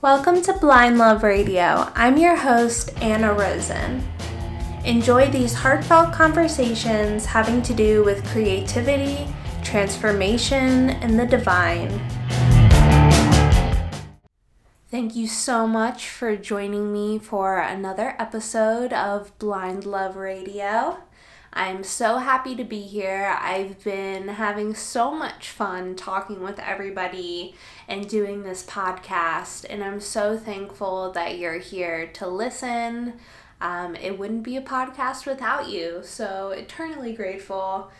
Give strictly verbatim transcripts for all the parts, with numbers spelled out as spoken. Welcome to Blind Love Radio. I'm your host, Anna Rosen. Enjoy these heartfelt conversations having to do with creativity, transformation, and the divine. Thank you so much for joining me for another episode of Blind Love Radio. I'm so happy to be here. I've been having so much fun talking with everybody and doing this podcast, and I'm so thankful that you're here to listen. Um, it wouldn't be a podcast without you, so eternally grateful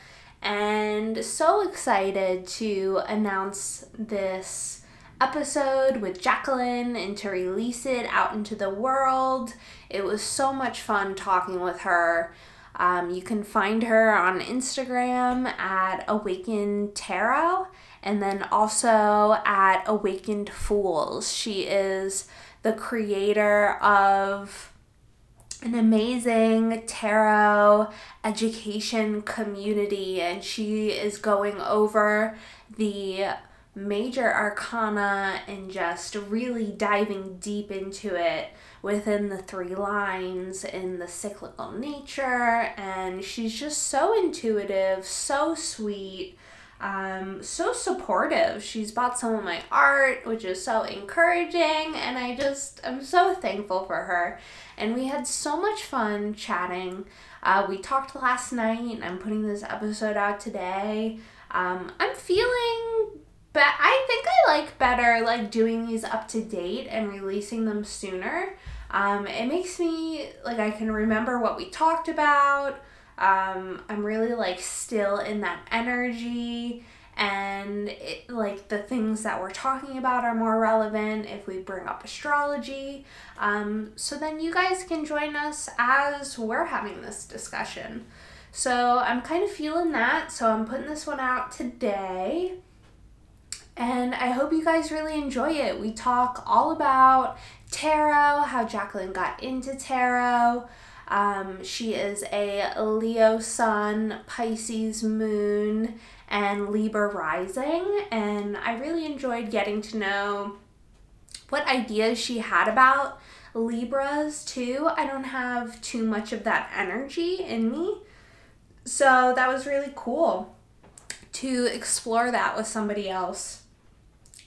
and so excited to announce this episode with Jacqueline and to release it out into the world. It was so much fun talking with her. Um, you can find her on Instagram at Awakened Tarot and then also at Awakened Fools. She is the creator of an amazing tarot education community, and she is going over the major arcana and just really diving deep into it within the three lines in the cyclical nature. And she's just so intuitive, so sweet, um, so supportive. She's bought some of my art, which is so encouraging, and I just I'm so thankful for her. And we had so much fun chatting. Uh, we talked last night. I'm putting this episode out today. Um, I'm feeling But I think I like better like doing these up to date and releasing them sooner. Um, it makes me like I can remember what we talked about. Um, I'm really like still in that energy, and it, like the things that we're talking about are more relevant if we bring up astrology. Um, so then you guys can join us as we're having this discussion. So I'm kind of feeling that. So I'm putting this one out today. And I hope you guys really enjoy it. We talk all about tarot, how Jacqueline got into tarot. Um, she is a Leo sun, Pisces moon, and Libra rising. And I really enjoyed getting to know what ideas she had about Libras too. I don't have too much of that energy in me. So that was really cool to explore that with somebody else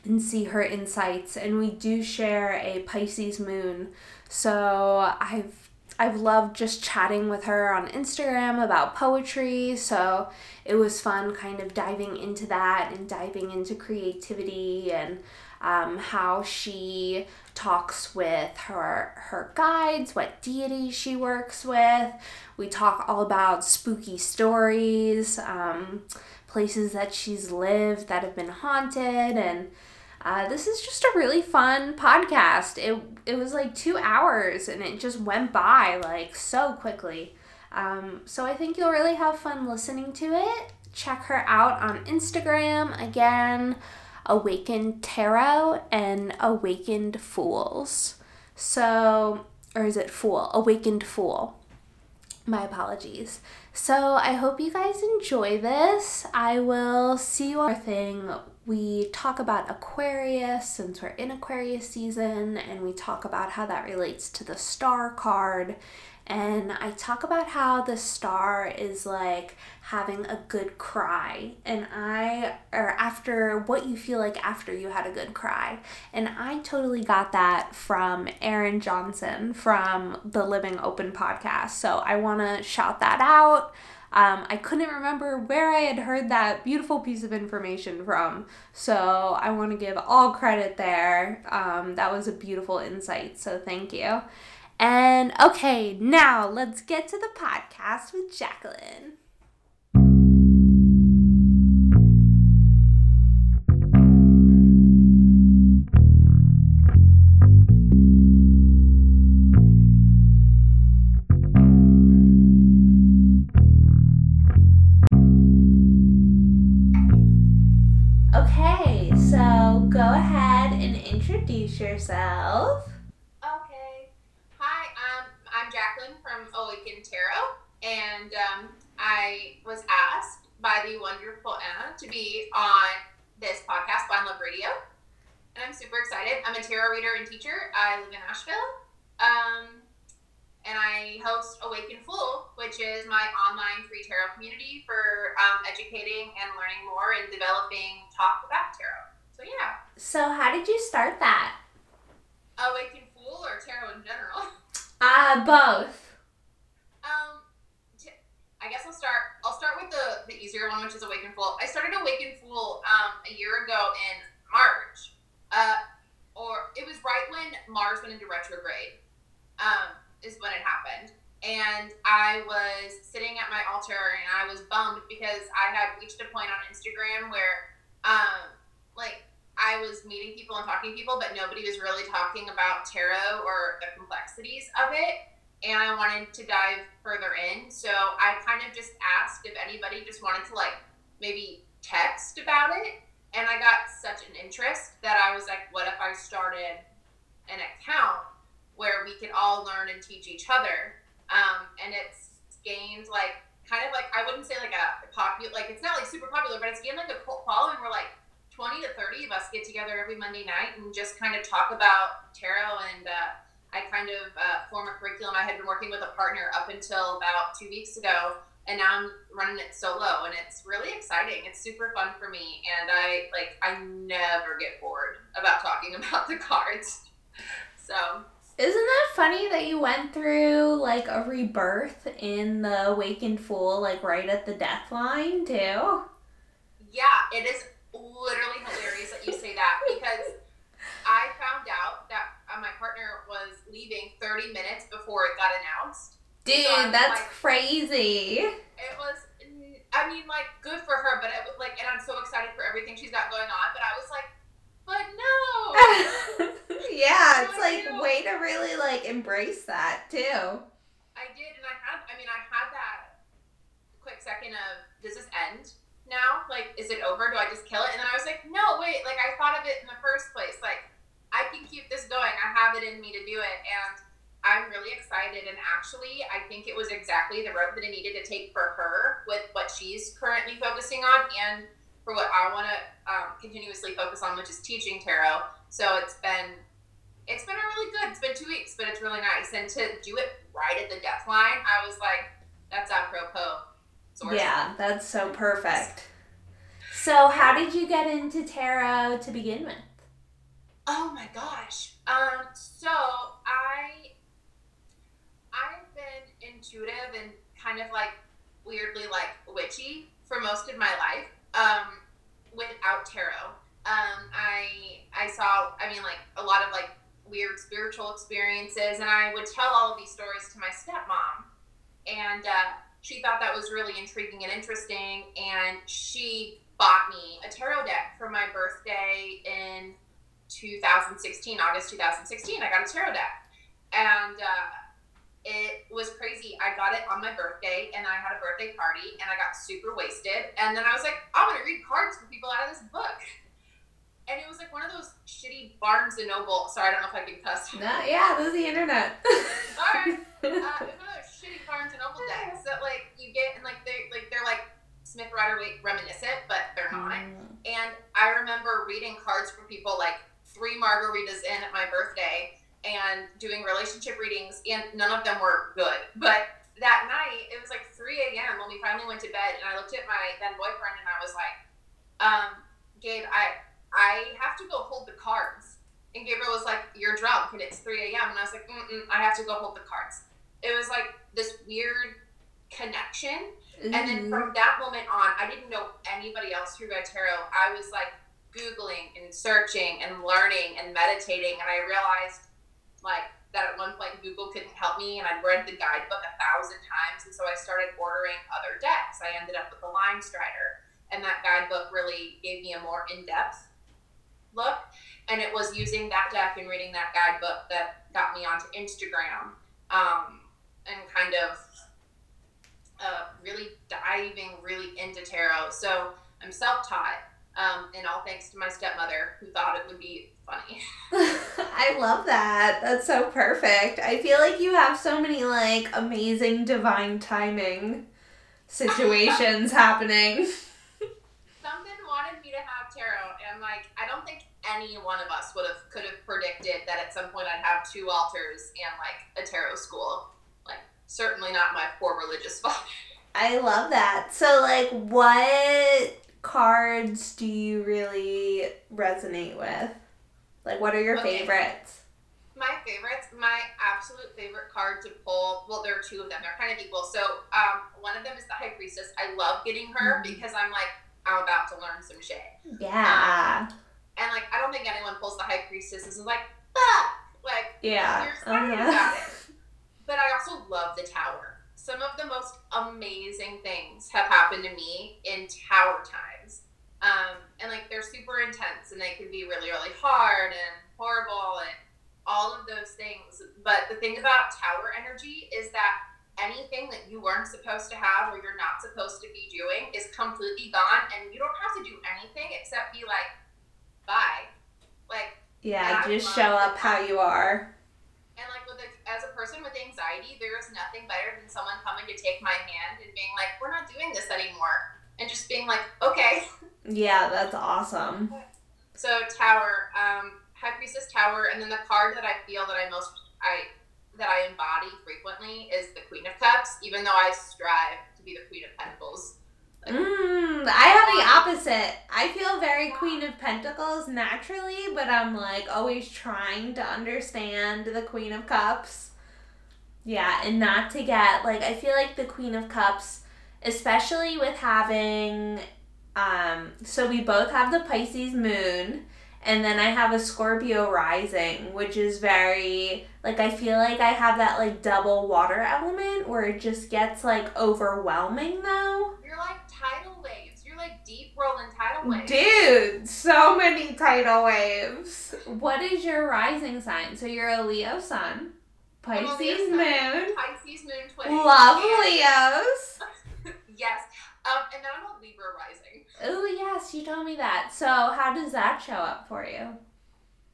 and see her insights. And we do share a Pisces moon, so I've I've loved just chatting with her on Instagram about poetry. So it was fun kind of diving into that and diving into creativity and um, how she talks with her her guides, what deities she works with. We talk all about spooky stories, um, places that she's lived that have been haunted, and Uh, this is just a really fun podcast. It it was like two hours and it just went by like so quickly. Um, so I think you'll really have fun listening to it. Check her out on Instagram. Again, Awakened Tarot and Awakened Fools. So, or is it Fool? Awakened Fool. My apologies. So I hope you guys enjoy this. I will see you on our thing. We talk about Aquarius since we're in Aquarius season, and we talk about how that relates to the star card. And I talk about how the star is like having a good cry and I, or after what you feel like after you had a good cry. And I totally got that from Aaron Johnson from the Living Open podcast. So I want to shout that out. Um, I couldn't remember where I had heard that beautiful piece of information from, so I want to give all credit there. Um, that was a beautiful insight, so thank you. And okay, now let's get to the podcast with Jacqueline. Okay, so go ahead and introduce yourself. Jacqueline from Awakened Tarot, and um, I was asked by the wonderful Anna to be on this podcast, Blind Love Radio, I'm super excited. I'm a tarot reader and teacher. I live in Asheville. Um, and I host Awakened Fools, which is my online free tarot community for um, educating and learning more and developing talk about tarot. So, yeah. So, how did you start that? Awakened Fools or tarot in general? Uh, both. Um, t- I guess I'll start, I'll start with the, the easier one, which is Awakened Fools. I started Awakened Fools um, a year ago in March. Uh, or it was right when Mars went into retrograde, um, is when it happened. And I was sitting at my altar and I was bummed because I had reached a point on Instagram where, um, like I was meeting people and talking to people, but nobody was really talking about tarot or the complexities of it. And I wanted to dive further in. So I kind of just asked if anybody just wanted to like maybe text about it. And I got such an interest that I was like, what if I started an account where we could all learn and teach each other? Um, and it's gained like, kind of like, I wouldn't say like a popular, like it's not like super popular, but it's gained like a cult following where like twenty to thirty of us get together every Monday night and just kind of talk about tarot. And uh, I kind of uh, form a curriculum. I had been working with a partner up until about two weeks ago. And now I'm running it solo, and it's really exciting. It's super fun for me, and I like I never get bored about talking about the cards. So isn't that funny that you went through like a rebirth in the Awakened Fool, like right at the death line too? Yeah, it is literally hilarious that you say that, because I found out that my partner was leaving thirty minutes before it got announced. Dude, so that's like, crazy. It was, I mean, like, good for her, but it was like, and I'm so excited for everything she's got going on, but I was like, but no. Yeah, it's like, do? Way to really, like, embrace that, too. I did, and I had, I mean, I had that quick second of, does this end now? Like, is it over? Do I just kill it? And then I was like, no, wait, like, I thought of it in the first place. Like, I can keep this going. I have it in me to do it, and I'm really excited, and actually, I think it was exactly the route that I needed to take for her with what she's currently focusing on and for what I want to um, continuously focus on, which is teaching tarot. So it's been, it's been a really good, it's been two weeks, but it's really nice. And to do it right at the death line, I was like, that's apropos. Source. Yeah, that's so perfect. So how did you get into tarot to begin with? Oh my gosh. Um, so I... I've been intuitive and kind of like weirdly like witchy for most of my life, um, without tarot. Um, I, I saw, I mean, like a lot of like weird spiritual experiences, and I would tell all of these stories to my stepmom, and, uh, she thought that was really intriguing and interesting. And she bought me a tarot deck for my birthday in two thousand sixteen, August, two thousand sixteen, I got a tarot deck, and, uh, it was crazy. I got it on my birthday, and I had a birthday party, and I got super wasted. And then I was like, I'm going to read cards for people out of this book. And it was like one of those shitty Barnes and Noble. Sorry, I don't know if I can cuss. No, yeah, this is the internet. All right. Uh, it was one of those shitty Barnes and Noble decks that like you get, and like they're like, they're like Smith Rider Waite reminiscent, but they're not. Mm. And I remember reading cards for people like three margaritas in at my birthday, and doing relationship readings, and none of them were good. But that night, it was like three a.m. when we finally went to bed, and I looked at my then boyfriend, and I was like, um, Gabe, I I have to go hold the cards. And Gabriel was like, you're drunk, and it's three a.m. And I was like, mm-mm, I have to go hold the cards. It was like this weird connection. Mm-hmm. And then from that moment on, I didn't know anybody else who read tarot. I was like Googling and searching and learning and meditating, and I realized like that at one point Google couldn't help me, and I'd read the guidebook a thousand times, and so I started ordering other decks. I ended up with the Line Strider, and that guidebook really gave me a more in-depth look, and it was using that deck and reading that guidebook that got me onto Instagram, um, and kind of uh, really diving really into tarot. So I'm self-taught, um, and all thanks to my stepmother, who thought it would be funny. I love that. That's so perfect. I feel like you have so many like amazing divine timing situations happening. Something wanted me to have tarot, and like I don't think any one of us would have could have predicted that at some point I'd have two altars and like a tarot school. Like, certainly not my poor religious father. I love that. So, like, what cards do you really resonate with? Like, what are your okay. favorites? My favorites, my absolute favorite card to pull, well, there are two of them. They're kind of equal. So, um, one of them is the High Priestess. I love getting her mm-hmm. because I'm like, I'm about to learn some shit. Yeah. Um, and, like, I don't think anyone pulls the High Priestess and is like, fuck! Like, yeah. you're excited uh-huh. about it. But I also love the Tower. Some of the most amazing things have happened to me in Tower times. Um, and, like, they're super intense, and they can be really, really hard and horrible and all of those things. But the thing about Tower energy is that anything that you weren't supposed to have or you're not supposed to be doing is completely gone, and you don't have to do anything except be, like, bye. Like, yeah, just show up how you are. And, like, with a, as a person with anxiety, there is nothing better than someone coming to take my hand and being like, we're not doing this anymore. And just being like, okay. Yeah, that's awesome. So, Tower, um, High Priestess Tower, and then the card that I feel that I most, I that I embody frequently is the Queen of Cups, even though I strive to be the Queen of Pentacles. Like, mm, I have the opposite. I feel very Queen of Pentacles naturally, but I'm like always trying to understand the Queen of Cups. Yeah, and not to get, like, I feel like the Queen of Cups, especially with having, um, so we both have the Pisces moon, and then I have a Scorpio rising, which is very, like, I feel like I have that, like, double water element where it just gets, like, overwhelming, though. You're like tidal waves. You're like deep rolling tidal waves. Dude, so many tidal waves. What is your rising sign? So you're a Leo sun, Pisces Leo moon. Sun, Pisces moon twin. Love Leos. Yes. Um, and then I'm a Libra rising. Oh, yes, you told me that. So how does that show up for you?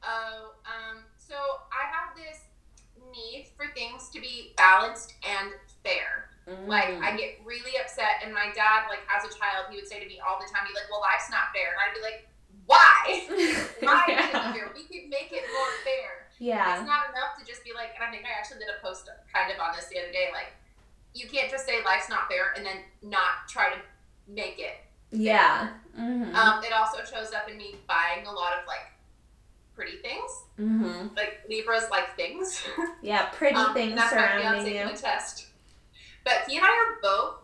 Oh, um, so I have this need for things to be balanced and fair. Mm. Like, I get really upset, and my dad, like, as a child, he would say to me all the time, he'd be like, well, life's not fair. And I'd be like, why? Why yeah. is it fair? We can make it more fair. Yeah. And it's not enough to just be like, and I think I actually did a post kind of on this the other day, like, you can't just say life's not fair and then not try to make it fair. Yeah. Mm-hmm. Um, it also shows up in me buying a lot of, like, pretty things. Mm-hmm. Like, Libras like things. Yeah, pretty um, things that's surrounding my you. Can attest. But he and I are both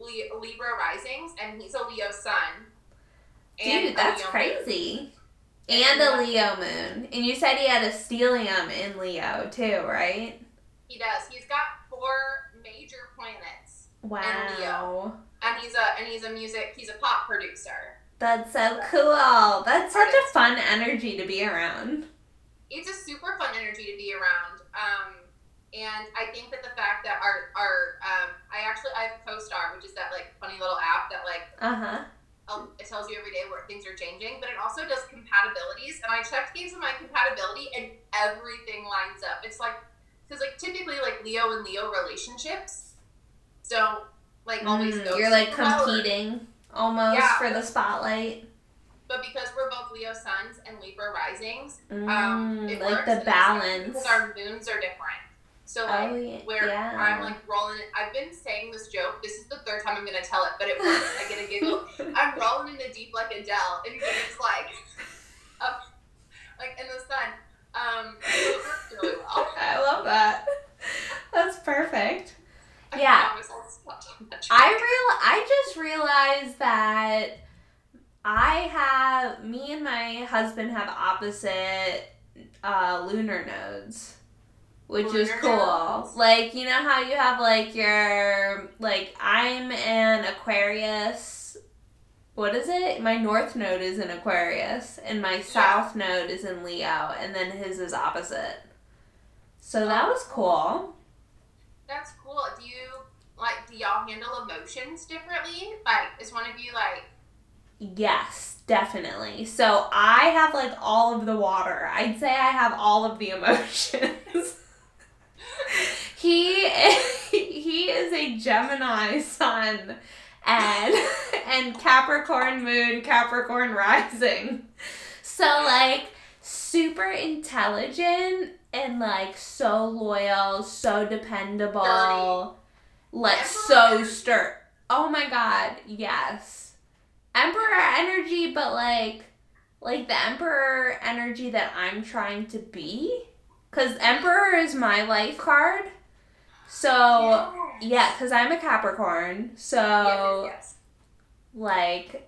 Le- Libra risings, and he's a Leo sun. Dude, that's Leo crazy. Moon. And a Leo moon. And you said he had a stellium in Leo, too, right? He does. He's got four major planets. Wow. And Leo. And he's a and he's a music he's a pop producer. That's so cool. That's such a fun energy to be around. It's a super fun energy to be around. Um and I think that the fact that our our um I actually I have CoStar, which is that like funny little app that like uh-huh it tells you every day where things are changing, but it also does compatibilities, and I checked things in my compatibility and everything lines up. It's like Because, like, typically, like, Leo and Leo relationships don't, like, always mm, go You're, like, competing well. almost yeah, for but, the spotlight. But because we're both Leo suns and Libra risings, mm, um, it like works. Like, the balance. Because our moons are different. So, like, oh, yeah. where yeah. I'm, like, rolling. I've been saying this joke. This is the third time I'm going to tell it, but it works. I get a giggle. I'm rolling in the deep like Adele, and it's, like, up, like, in the sun. Um, so it works really well. I love that. That's perfect. I yeah. I real I just realized that I have me and my husband have opposite uh, lunar nodes, which lunar is cool. Nodes. Like, you know how you have like your like I'm an Aquarius. What is it? My north node is in Aquarius, and my south yeah. node is in Leo, and then his is opposite. So that was cool. That's cool. Do you, like, do y'all handle emotions differently? Like, is one of you, like... Yes, definitely. So I have, like, all of the water. I'd say I have all of the emotions. he, is, he is a Gemini sun. And and Capricorn moon, Capricorn rising. So, like, super intelligent and like so loyal, so dependable, Dirty. like Emperor. so stir. Oh my God, yes, Emperor energy, but like like the Emperor energy that I'm trying to be, because Emperor is my life card. So yes. yeah, because I'm a Capricorn. So yes, yes. like.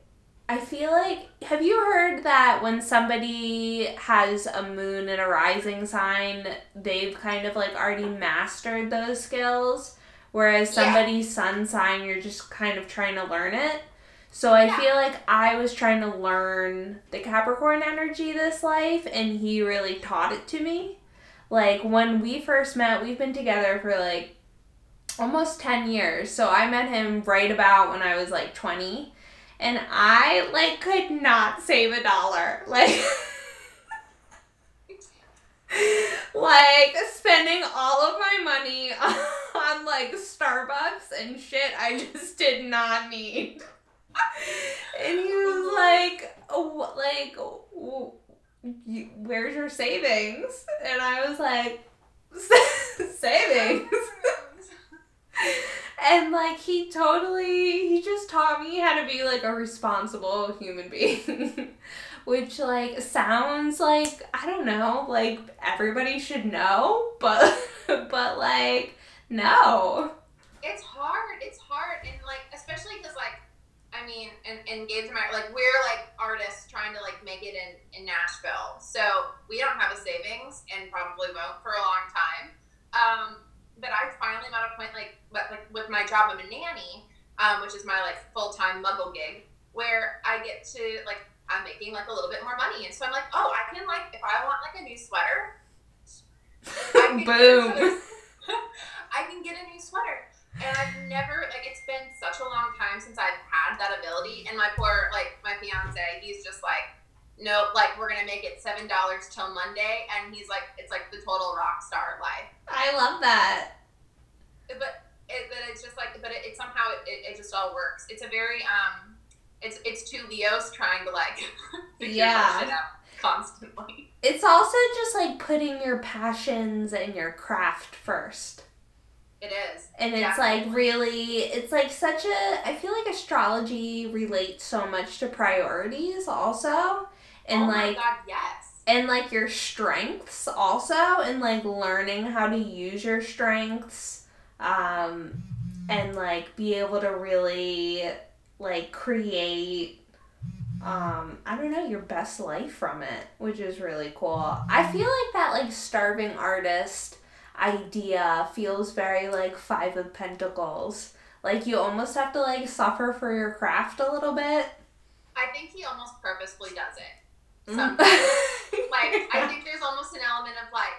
I feel like, have you heard that when somebody has a moon and a rising sign, they've kind of like already mastered those skills, whereas somebody's yeah. sun sign, you're just kind of trying to learn it. So I yeah. feel like I was trying to learn the Capricorn energy this life, and he really taught it to me. Like when we first met, we've been together for like almost ten years. So I met him right about when I was like twenty. And I, like, could not save a dollar. Like, like spending all of my money on, on, like, Starbucks and shit I just did not need. And he was like, oh, like, oh, you, where's your savings? And I was like, savings? And, like, he totally, he just taught me how to be, like, a responsible human being, which, like, sounds like, I don't know, like, everybody should know, but, but, like, no. It's hard, it's hard, and, like, especially because, like, I mean, and, and Gabe's my, like, we're, like, artists trying to, like, make it in, in Nashville, so we don't have a savings, and probably won't for a long time, um, but I finally am at a point, like, like with my job, I'm a nanny, um, which is my, like, full-time muggle gig, where I get to, like, I'm making, like, a little bit more money. And so I'm like, oh, I can, like, if I want, like, a new sweater, I can Boom. Get a, I can get a new sweater. And I've never, like, it's been such a long time since I've had that ability. And my poor, like, my fiancé, he's just like, nope, like, we're going to make it seven dollars till Monday. And he's like, it's like the total rock star life. I love that. But, it, but it's just like, but it, it somehow, it, it, it just all works. It's a very, um, it's it's two Leos trying to, like, figure yeah. shit out constantly. It's also just, like, putting your passions and your craft first. It is. And it's, Definitely. like, really, it's, like, such a, I feel like astrology relates so much to priorities also. And oh my like, God, yes. And, like, your strengths also, and, like, learning how to use your strengths, um, and, like, be able to really, like, create, um, I don't know, your best life from it, which is really cool. I feel like that, like, starving artist idea feels very, like, Five of Pentacles. Like, you almost have to, like, suffer for your craft a little bit. I think he almost purposefully does it. Like, I think there's almost an element of, like,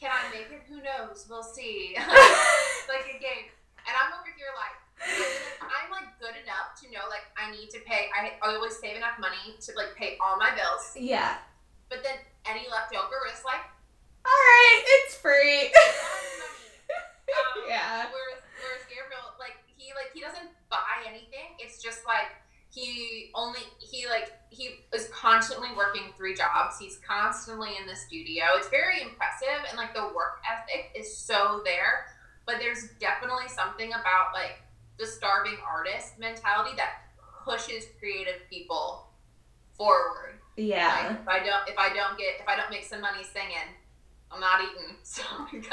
can I make it? Who knows? We'll see. Like a game. And I'm over here, like, I'm, like, good enough to know, like, I need to pay. I always save enough money to, like, pay all my bills. Yeah. But then any left over is, like, all right, it's free. um, yeah. Whereas, whereas Gabriel, like, he, like, he doesn't buy anything. It's just, like, He only, he like, he is constantly working three jobs. He's constantly in the studio. It's very impressive. And, like, the work ethic is so there. But there's definitely something about, like, the starving artist mentality that pushes creative people forward. Yeah. Like, if I don't, if I don't get, if I don't make some money singing, I'm not eating. So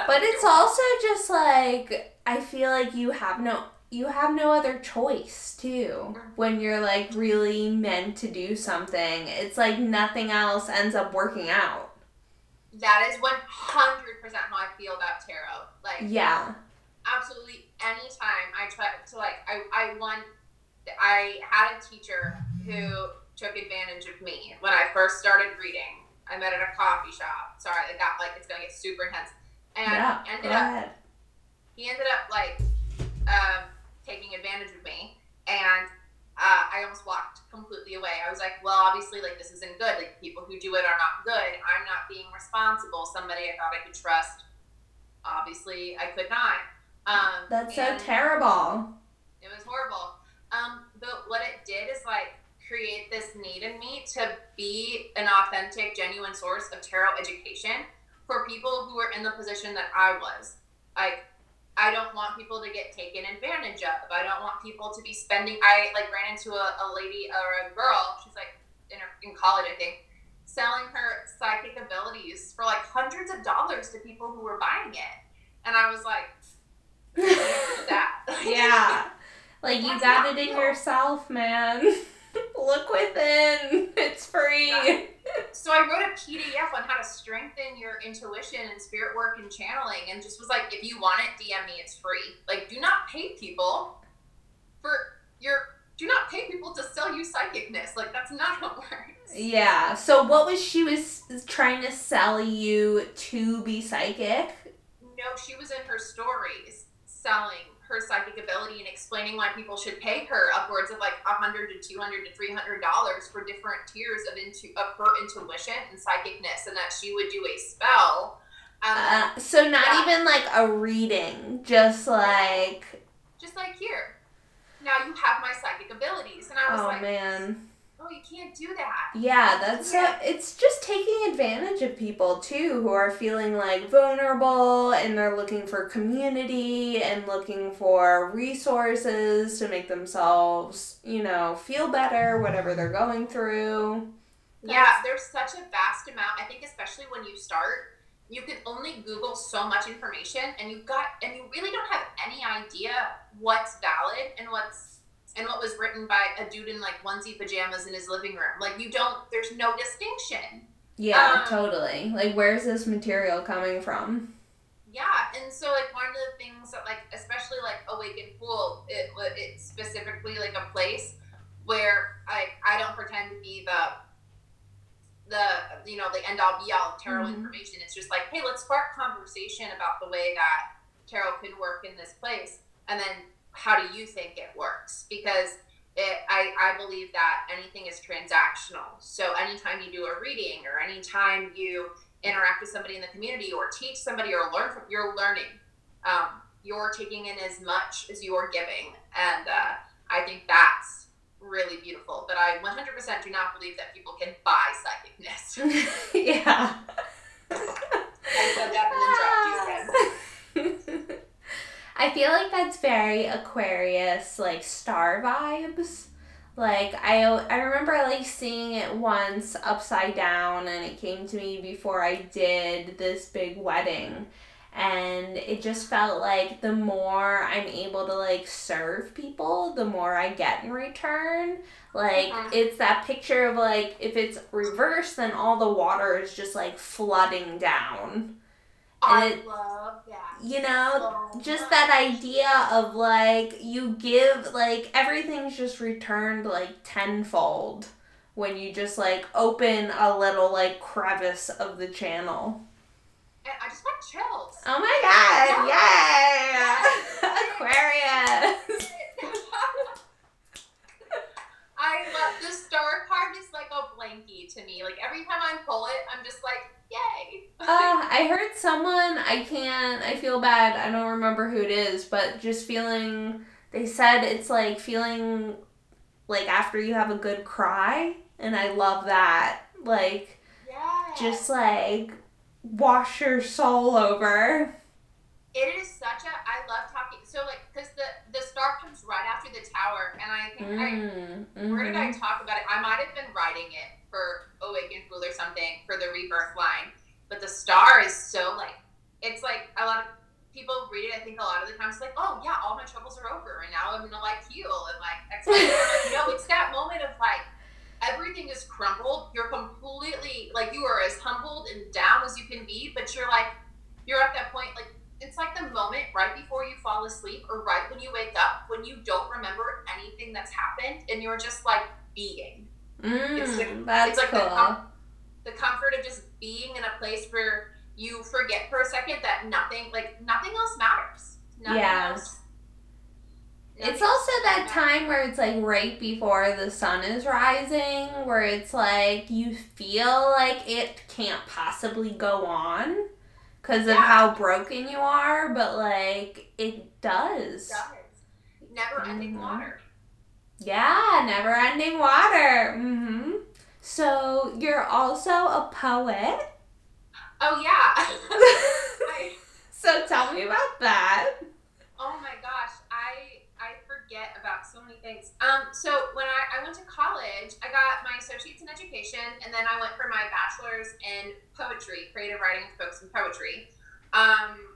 but it's it. also just, like, I feel like you have no... you have no other choice, too, when you're, like, really meant to do something. It's like nothing else ends up working out. That is one hundred percent how I feel about tarot. Like, yeah. Absolutely any time I try to, like, I, I want, I had a teacher who took advantage of me when I first started reading. I met at a coffee shop. Sorry, like that, like, it's going to get super intense. And yeah, ended up, ahead. he ended up, like, um, taking advantage of me, and uh, I almost walked completely away. I was like, well, obviously, like, this isn't good. Like, people who do it are not good. I'm not being responsible. Somebody I thought I could trust, obviously, I could not. Um, That's so terrible. It was horrible. Um, but what it did is, like, create this need in me to be an authentic, genuine source of tarot education for people who are in the position that I was. Like, I don't want people to get taken advantage of. I don't want people to be spending. I like ran into a, a lady or a girl. She's like in, her, in college, I think, selling her psychic abilities for like hundreds of dollars to people who were buying it. And I was like, what is that? Yeah. Like, you got it in yourself, man. Look within. It's free. Yeah. So I wrote a P D F on how to strengthen your intuition and spirit work and channeling, and just was like, if you want it, D M me. It's free. Like, do not pay people for your, do not pay people to sell you psychicness. Like, that's not how it works. Yeah. So what was she was trying to sell you to be psychic? No, she was in her stories selling her psychic ability and explaining why people should pay her upwards of like one hundred to two hundred to three hundred dollars for different tiers of into of her intuition and psychicness, and that she would do a spell. Um, uh, so not yeah. even like a reading, just like just like here. Now you have my psychic abilities, and I was oh, like, man. Oh, you can't do that. Yeah, that's yeah. A, it's just taking advantage of people, too, who are feeling, like, vulnerable, and they're looking for community and looking for resources to make themselves, you know, feel better, whatever they're going through. Yeah, that's- there's such a vast amount. I think especially when you start, you can only Google so much information, and you've got, and you really don't have any idea what's valid and what's and what was written by a dude in, like, onesie pajamas in his living room. Like, you don't... There's no distinction. Yeah, um, totally. Like, where's this material coming from? Yeah, and so, like, one of the things that, like, especially, like, Awakened Fool, it, it's specifically, like, a place where I I don't pretend to be the, the you know, the end-all, be-all of tarot mm-hmm. information. It's just like, hey, let's spark conversation about the way that tarot can work in this place, and then... how do you think it works? Because it, I, I believe that anything is transactional. So anytime you do a reading or anytime you interact with somebody in the community or teach somebody or learn from, you're learning. Um, you're taking in as much as you're giving. And uh, I think that's really beautiful. But I one hundred percent do not believe that people can buy psychicness. Yeah. I said that and then dropped you guys. I feel like that's very Aquarius, like, star vibes. Like, I, I remember, like, seeing it once upside down, and it came to me before I did this big wedding. And it just felt like the more I'm able to, like, serve people, the more I get in return. Like, uh-huh. It's that picture of, like, if it's reversed, then all the water is just, like, flooding down. I it, love that. You know, so just much. That idea of, like, you give, like, everything's just returned, like, tenfold when you just, like, open a little, like, crevice of the channel. And I just want chills. Oh, my God. Yeah. Yay. Aquarius. I love the star card is, like, a blankie to me. Like, every time I pull it, I'm just like, yay. uh, I heard someone, I can't, I feel bad, I don't remember who it is, but just feeling, they said it's like feeling like after you have a good cry, and I love that. Like, yes. Just like wash your soul over. It is such a, I love talking, so like, because the, the star comes right after the tower, and I think, mm, I, mm-hmm. where did I talk about it? I might have been writing it for Awakened Fool or something for the rebirth line, but the star is so like, it's like a lot of people read it, I think a lot of the time it's like, oh yeah, all my troubles are over and now I'm gonna like heal and like, that's like, no, it's that moment of like, everything is crumbled, you're completely like, you are as humbled and down as you can be, but you're like, you're at that point, like, it's like the moment right before you fall asleep or right when you wake up when you don't remember anything that's happened and you're just like being. Mm, it's like, that's it's like cool. the, com- the comfort of just being in a place where you forget for a second that nothing, like, nothing else matters. Nothing yeah. else. Nothing it's also that matters. Time where it's, like, right before the sun is rising, where it's, like, you feel like it can't possibly go on because yeah. of how broken you are, but, like, it does. It does. Never-ending mm-hmm. water. Yeah, never-ending water. Mm-hmm. So you're also a poet? Oh, yeah. I, so tell me about that. Oh, my gosh. I I forget about so many things. Um, so when I, I went to college, I got my associates in education, and then I went for my bachelor's in poetry, creative writing, books, and poetry. Um,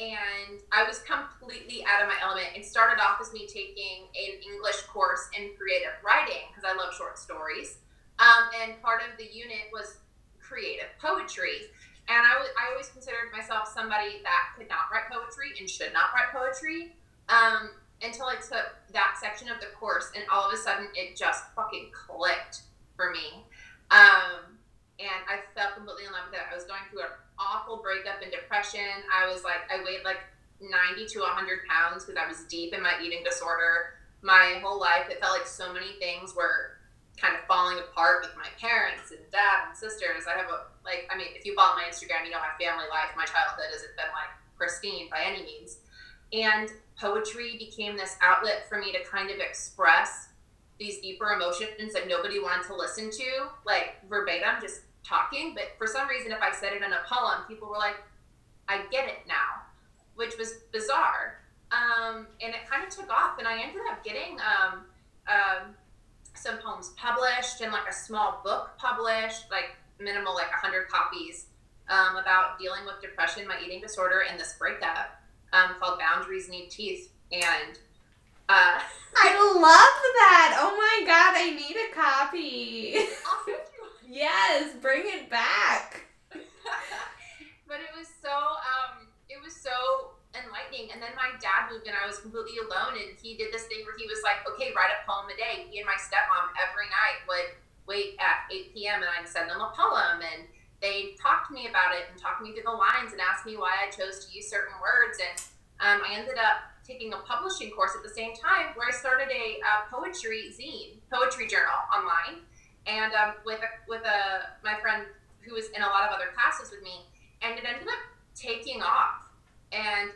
and I was completely out of my element. It started off as me taking an English course in creative writing because I love short stories. Um, and part of the unit was creative poetry. And I, w- I always considered myself somebody that could not write poetry and should not write poetry um, until I took that section of the course. And all of a sudden, it just fucking clicked for me. Um, and I fell completely in love with it. I was going through an awful breakup and depression. I was like, I weighed like ninety to one hundred pounds because I was deep in my eating disorder. My whole life, it felt like so many things were kind of falling apart with my parents and dad and sisters. I have a, like, I mean, if you follow my Instagram, you know my family life, my childhood hasn't been like pristine by any means. And poetry became this outlet for me to kind of express these deeper emotions that nobody wanted to listen to, like verbatim, just talking. But for some reason, if I said it in a poem, people were like, I get it now, which was bizarre. Um, and it kind of took off, and I ended up getting, um, um, some poems published and like a small book published, like minimal, like one hundred copies, um, about dealing with depression, my eating disorder, and this breakup, um, called Boundaries Need Teeth. And uh, I love that. Oh my God, I need a copy. Yes, bring it back. But it was so, um, it was so enlightening. And then my dad moved and I was completely alone, and he did this thing where he was like, okay, write a poem a day. He and my stepmom every night would wait at eight p.m. and I'd send them a poem, and they talked to me about it and talked me through the lines and asked me why I chose to use certain words. And um, I ended up taking a publishing course at the same time where I started a uh, poetry zine, poetry journal online, and um, with a, with a my friend who was in a lot of other classes with me, and it ended up taking off. And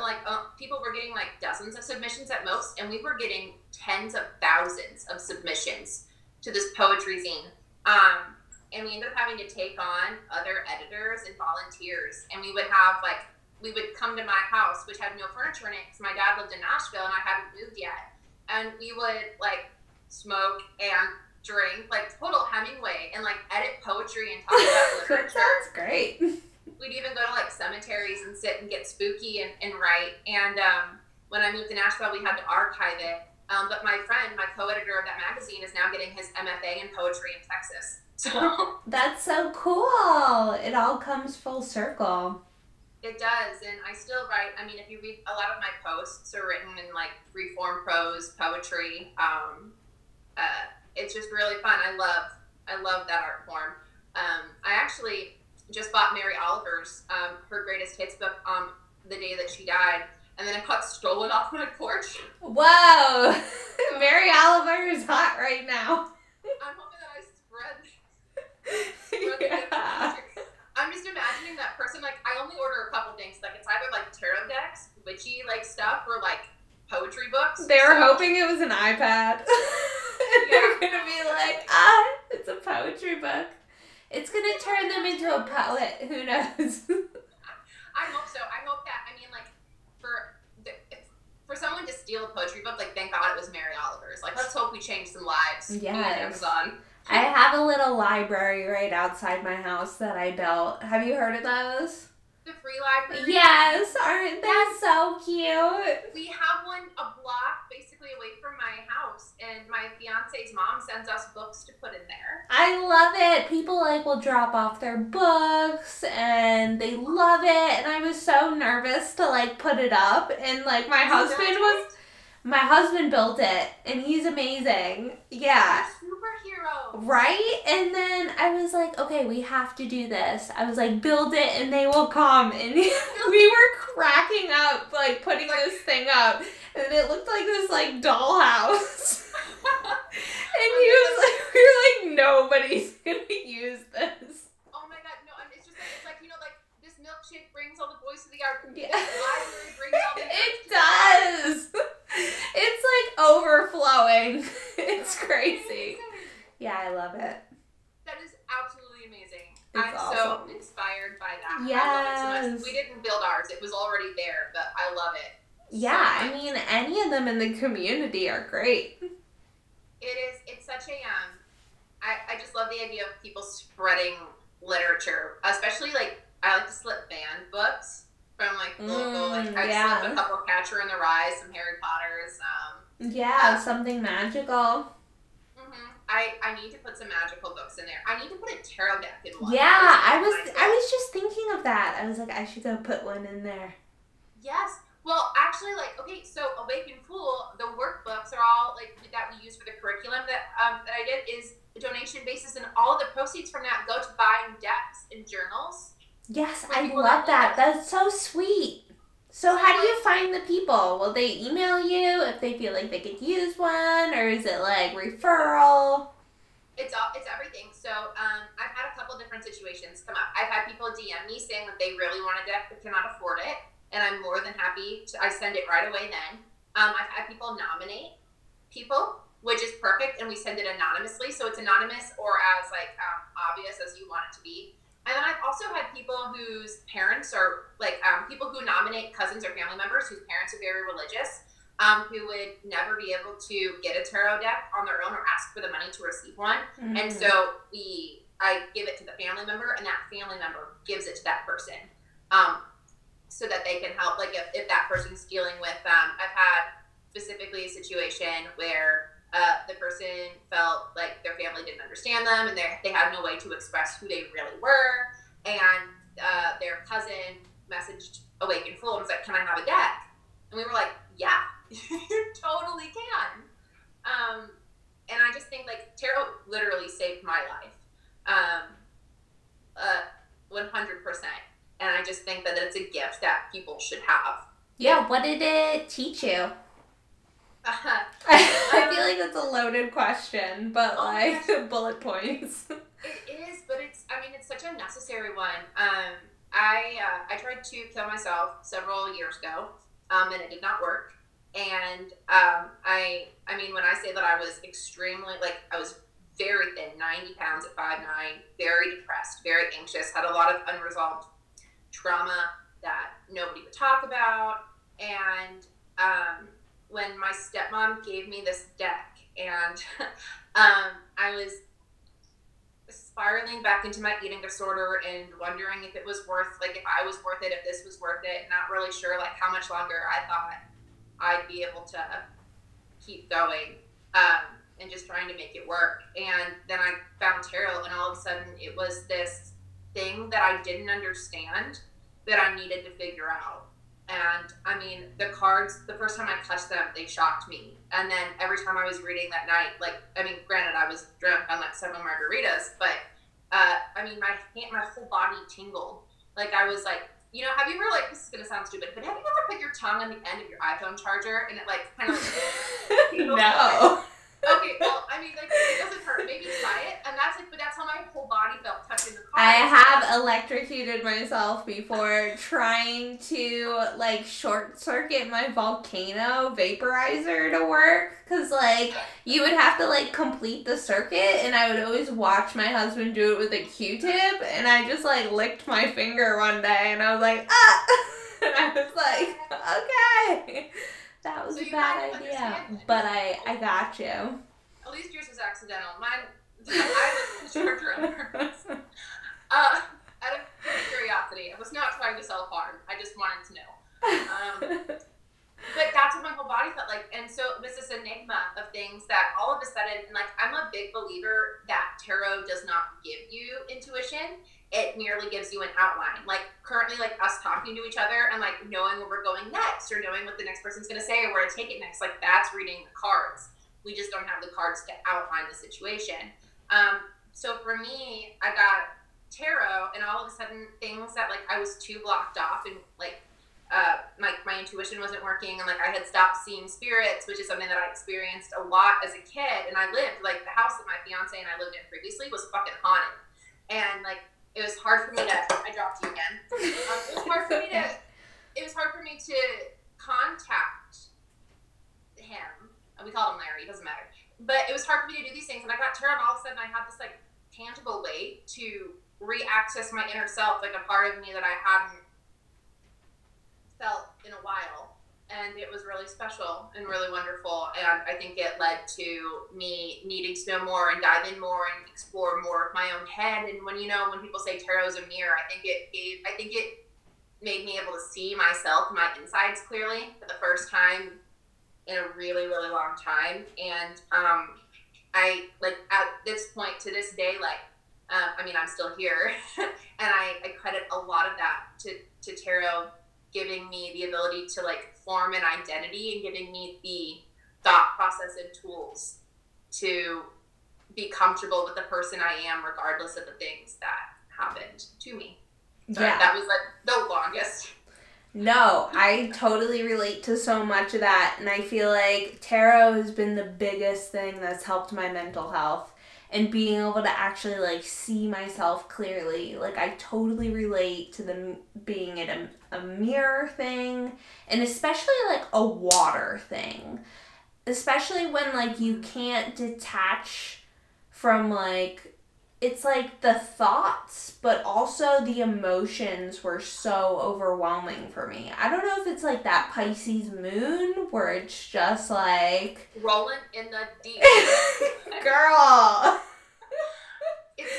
like uh, people were getting like dozens of submissions at most, and we were getting tens of thousands of submissions to this poetry zine. Um, and we ended up having to take on other editors and volunteers. And we would have like, we would come to my house, which had no furniture in it because my dad lived in Nashville and I hadn't moved yet. And we would like smoke and drink, like total Hemingway, and like edit poetry and talk about literature. That's great. We'd even go to like cemeteries and sit and get spooky and, and write. And um, when I moved to Nashville, we had to archive it. Um, but my friend, my co-editor of that magazine, is now getting his M F A in poetry in Texas. So that's so cool. It all comes full circle. It does. And I still write. I mean, if you read, a lot of my posts are written in like free form prose, poetry. Um, uh, it's just really fun. I love, I love that art form. Um, I actually just bought Mary Oliver's, um, her greatest hits book, um, the day that she died, and then it got stolen off my porch. Whoa! Mary Oliver is hot right now. I'm hoping that I spread. spread yeah. I'm just imagining that person. Like, I only order a couple things. Like, it's either like tarot decks, witchy like stuff, or like poetry books. They were so hoping it was an iPad. And yeah. They're gonna be like, ah, it's a poetry book. It's going to turn them into a poet. Who knows? I hope so. I hope that, I mean, like, for the, for someone to steal a poetry book, like, thank God it was Mary Oliver's. Like, let's hope we change some lives. Yes. Amazon. I have a little library right outside my house that I built. Have you heard of those? The free library? Yes. Aren't they yes. so cute? We have one a block, basically, away from my house, and my fiance's mom sends us books to put in there. I love it. People like will drop off their books and they love it, and I was so nervous to like put it up, and like my husband was my husband built it, and he's amazing. Yeah. Superhero. Right? And then I was like, okay, we have to do this. I was like, build it and they will come. And we were cracking up, like, putting this thing up. And it looked like this, like, dollhouse. And he was like, we were like, nobody's going to use this. Oh, my God. No, it's just like, it's like, you know, like, this milkshake brings all the boys to the yard. Yeah. This library brings all the It does. It's like overflowing. It's crazy. Yeah, I love it. That is absolutely amazing. It's I'm awesome. So inspired by that. Yes. I love it so much. We didn't build ours. It was already there, but I love it. Yeah, so I mean, any of them in the community are great. It is. It's such a, um, I, I just love the idea of people spreading literature, especially, like, I like to slip fan books from, like, mm, local, like, I yeah. slipped a couple of Catcher in the Rye, some Harry Potters. Um, yeah, um, something magical. I, I need to put some magical books in there. I need to put a tarot deck in one. Yeah, I was I was just thinking of that. I was like, I should go put one in there. Yes. Well, actually, like, okay, so Awakened Fool, the workbooks are all, like, that we use for the curriculum that um, that I did is a donation basis, and all of the proceeds from that go to buying decks and journals. Yes, I love that. That's so sweet. So how do you find the people? Will they email you if they feel like they could use one, or is it like referral? It's all, it's everything. So um, I've had a couple different situations come up. I've had people D M me saying that they really want a deck but cannot afford it, and I'm more than happy to, I send it right away then. Um, I've had people nominate people, which is perfect, and we send it anonymously. So it's anonymous or as like um, obvious as you want it to be. And then I've also had people whose parents are, like, um, people who nominate cousins or family members whose parents are very religious, um, who would never be able to get a tarot deck on their own or ask for the money to receive one. Mm-hmm. And so we, I give it to the family member, and that family member gives it to that person um, so that they can help. Like, if, if that person's dealing with, um, I've had specifically a situation where Uh, the person felt like their family didn't understand them, and they had no way to express who they really were. And uh, their cousin messaged Awakened Fool and was like, "Can I have a deck?" And we were like, "Yeah, you totally can." Um, and I just think, like, tarot literally saved my life, one hundred percent. And I just think that it's a gift that people should have. Yeah. What did it teach you? Uh-huh. I feel like that's a loaded question, but oh like bullet points. It is, but it's, I mean, it's such a necessary one. Um, I uh, I tried to kill myself several years ago, um, and it did not work. And um, I, I mean, when I say that I was extremely, like, I was very thin, ninety pounds at five nine, very depressed, very anxious, had a lot of unresolved trauma that nobody would talk about, and um. when my stepmom gave me this deck, and um, I was spiraling back into my eating disorder and wondering if it was worth, like, if I was worth it, if this was worth it, not really sure, like, how much longer I thought I'd be able to keep going um, and just trying to make it work. And then I found tarot, and all of a sudden it was this thing that I didn't understand that I needed to figure out. And I mean, the cards, the first time I touched them, they shocked me. And then every time I was reading that night, like, I mean, granted, I was drunk on like seven margaritas, but uh, I mean, my hand, my whole body tingled. Like, I was like, you know, have you ever, like, this is going to sound stupid, but have you ever put your tongue on the end of your iPhone charger and it, like, kind of like, you know, no. Okay, well, I mean, like, it doesn't hurt. Maybe try it. And that's, like, but that's how my whole body felt touching the car. I have electrocuted myself before trying to, like, short-circuit my volcano vaporizer to work. Because, like, you would have to, like, complete the circuit. And I would always watch my husband do it with a Q-tip. And I just, like, licked my finger one day. And I was like, ah! And I was like, okay. That was so a bad idea, but I, I got you. At least yours was accidental. Mine, I was the charger on purpose. Uh, out of curiosity, I was not trying to self-harm. I just wanted to know. Um, but that's what my whole body felt like. And so it was this enigma of things that all of a sudden, and like, I'm a big believer that tarot does not give you intuition. It merely gives you an outline. Like, currently, like, us talking to each other and, like, knowing where we're going next or knowing what the next person's going to say or where to take it next, like, that's reading the cards. We just don't have the cards to outline the situation. Um, so for me, I got tarot, and all of a sudden things that, like, I was too blocked off and, like, uh, my, my intuition wasn't working, and, like, I had stopped seeing spirits, which is something that I experienced a lot as a kid. And I lived, like, the house that my fiance and I lived in previously was fucking haunted. And, like, it was hard for me to, I dropped you again. Um, it was hard for me to, it was hard for me to contact him. We called him Larry, it doesn't matter. But it was hard I have this like tangible way to re-access my inner self, like a part of me that I hadn't felt in a while. And it was really special and really wonderful. And I think it led to me needing to know more and dive in more and explore more of my own head. And when, you know, when people say tarot is a mirror, I think it gave, I think it made me able to see myself, my insides clearly for the first time in a really, really long time. And, um, I like at this point to this day, like, um, I mean, I'm still here and I, I credit a lot of that to, to tarot giving me the ability to like form an identity and giving me the thought process and tools to be comfortable with the person I am, regardless of the things that happened to me. So yeah. That was like the longest. No, I totally relate to so much of that. And I feel like tarot has been the biggest thing that's helped my mental health and being able to actually like see myself clearly. Like I totally relate to the being it a, a mirror thing, and especially like a water thing, especially when like you can't detach from like, it's like the thoughts, but also the emotions were so overwhelming for me. I don't know if it's like that Pisces moon where it's just like rolling in the deep. Girl. It's...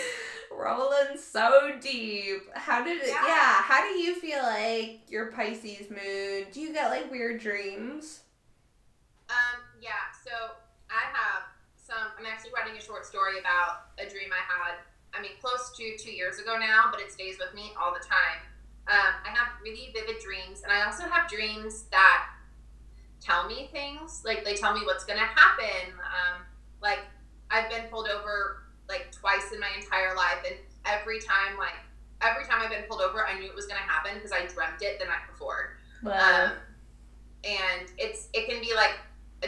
rolling so deep. How did it yeah. yeah, how do you feel like your Pisces moon? Do you get like weird dreams? Um, yeah, so I have Um, I'm actually writing a short story about a dream I had, I mean, close to two years ago now, but it stays with me all the time. Um, I have really vivid dreams, and I also have dreams that tell me things, like they tell me what's going to happen. Um, like, I've been pulled over, like, twice in my entire life, and every time, like, every time I've been pulled over, I knew it was going to happen because I dreamt it the night before. Wow. Um, and it's it can be, like,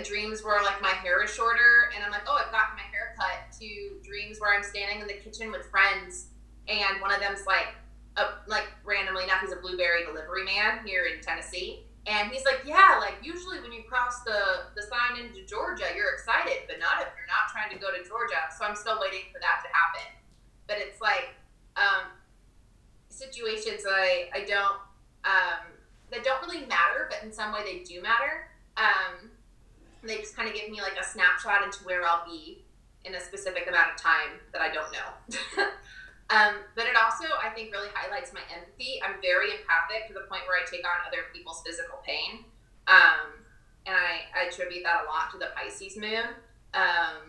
dreams where like my hair is shorter and I'm like, oh, I've gotten my hair cut, to dreams where I'm standing in the kitchen with friends and one of them's like a, like randomly enough he's a blueberry delivery man here in Tennessee, and he's like, yeah, like usually when you cross the the sign into Georgia you're excited, but not if you're not trying to go to Georgia. So I'm still waiting for that to happen, but it's like um situations that I I don't um that don't really matter, but in some way they do matter. um They just kind of give me like a snapshot into where I'll be in a specific amount of time that I don't know. um, but it also, I think, really highlights my empathy. I'm very empathic to the point where I take on other people's physical pain. Um, and I, I attribute that a lot to the Pisces moon. Um,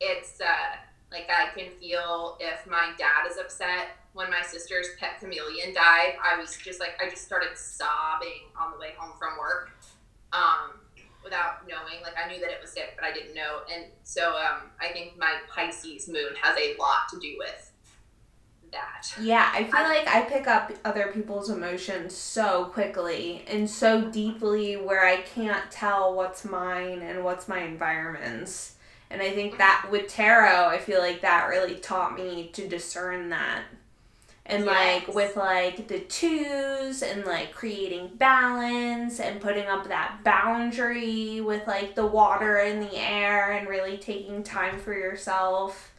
it's uh, like I can feel if my dad is upset. When my sister's pet chameleon died, I was just like, I just started sobbing on the way home from work. Um, without knowing, like I knew that it was sick, but I didn't know. And so um, I think my Pisces moon has a lot to do with that. Yeah, I feel I, like I pick up other people's emotions so quickly and so deeply where I can't tell what's mine and what's my environment's. And I think that with tarot, I feel like that really taught me to discern that. And, yes. like, with, like, the twos and, like, creating balance and putting up that boundary with, like, the water and the air and really taking time for yourself.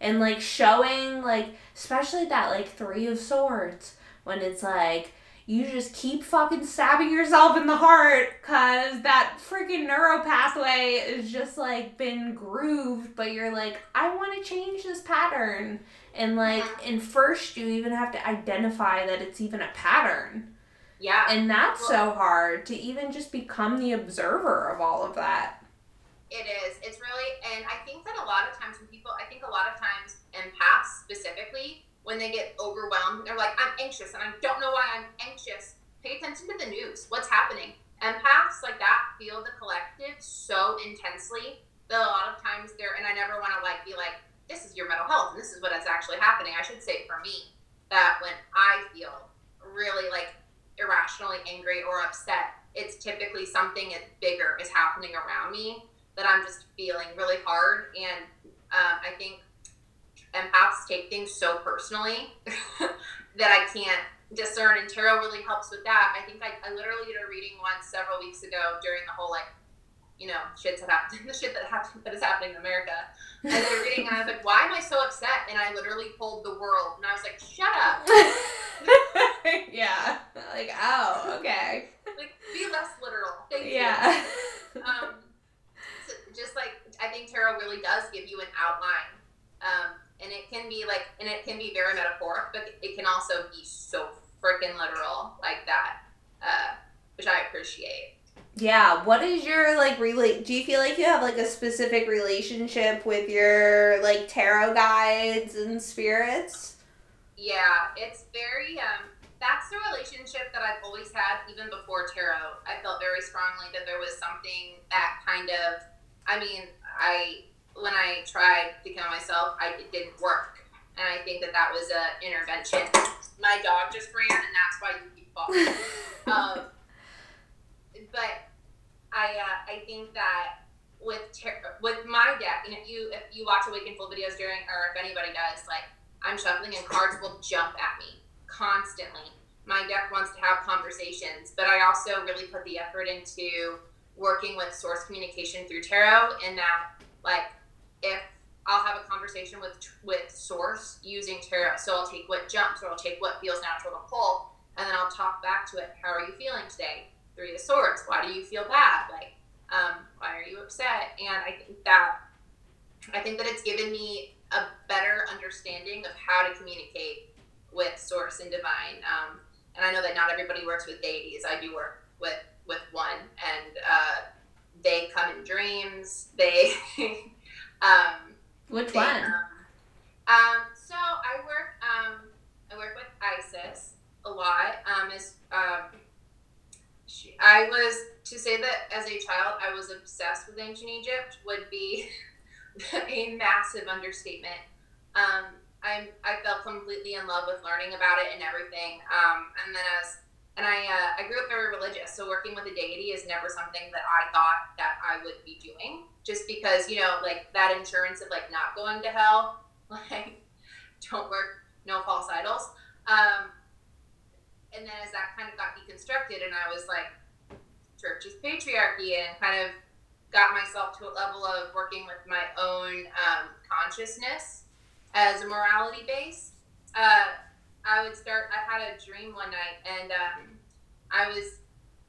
And, like, showing, like, especially that, like, three of swords when it's, like, you just keep fucking stabbing yourself in the heart because that freaking neuropathway is just, like, been grooved. But you're, like, I want to change this pattern. And, like, and first you even have to identify that it's even a pattern. Yeah. And that's well, so hard to even just become the observer of all of that. It is. It's really, and I think that a lot of times when people, I think a lot of times empaths specifically, when they get overwhelmed, they're like, I'm anxious and I don't know why I'm anxious. Pay attention to the news. What's happening? Empaths like that feel the collective so intensely that a lot of times they're, and I never want to, like, be like, this is your mental health and this is what is actually happening. I should say for me that when I feel really like irrationally angry or upset, it's typically something bigger is happening around me that I'm just feeling really hard. And um, I think empaths take things so personally that I can't discern, and tarot really helps with that. I think I, I literally did a reading once several weeks ago during the whole like you know, shit's happening, the shit that happened, that is happening in America. And they're reading, and I was like, why am I so upset? And I literally pulled the world, and I was like, shut up. Yeah. Like, oh, okay. Like, be less literal. Thank yeah. you. Yeah. Um, so just like, I think tarot really does give you an outline. Um, and it can be like, and it can be very metaphoric, but it can also be so freaking literal like that, uh, which I appreciate. Yeah. What is your, like, relate? Do you feel like you have, like, a specific relationship with your, like, tarot guides and spirits? Yeah. It's very, um, that's the relationship that I've always had, even before tarot. I felt very strongly that there was something that kind of, I mean, I, when I tried to kill myself, I, it didn't work. And I think that that was an intervention. My dog just ran, and that's why you keep falling. um, But I uh, I think that with ter- with my deck, and if you if you watch Awakened Fools videos during, or if anybody does, like, I'm shuffling and cards will jump at me constantly. My deck wants to have conversations, but I also really put the effort into working with source communication through tarot, in that, like, if I'll have a conversation with with source using tarot, so I'll take what jumps, or I'll take what feels natural to pull, and then I'll talk back to it. How are you feeling today? Three of Swords. Why do you feel bad? Like, um, why are you upset? And I think that, I think that it's given me a better understanding of how to communicate with Source and Divine. Um, and I know that not everybody works with deities. I do work with, with one, and uh, they come in dreams. They, um, which they, one? Um, um, so I work, um, I work with Isis a lot. Um, is um. I was, to say that as a child I was obsessed with ancient Egypt would be a massive understatement. Um, I I felt completely in love with learning about it and everything. Um, and then as and I uh, I grew up very religious, so working with a deity is never something that I thought that I would be doing. Just because, you know, like, that insurance of, like, not going to hell, like, don't work, no false idols. Um, And then as that kind of got deconstructed, and I was like, church is patriarchy, and kind of got myself to a level of working with my own um, consciousness as a morality base, uh, I would start, I had a dream one night, and um, I was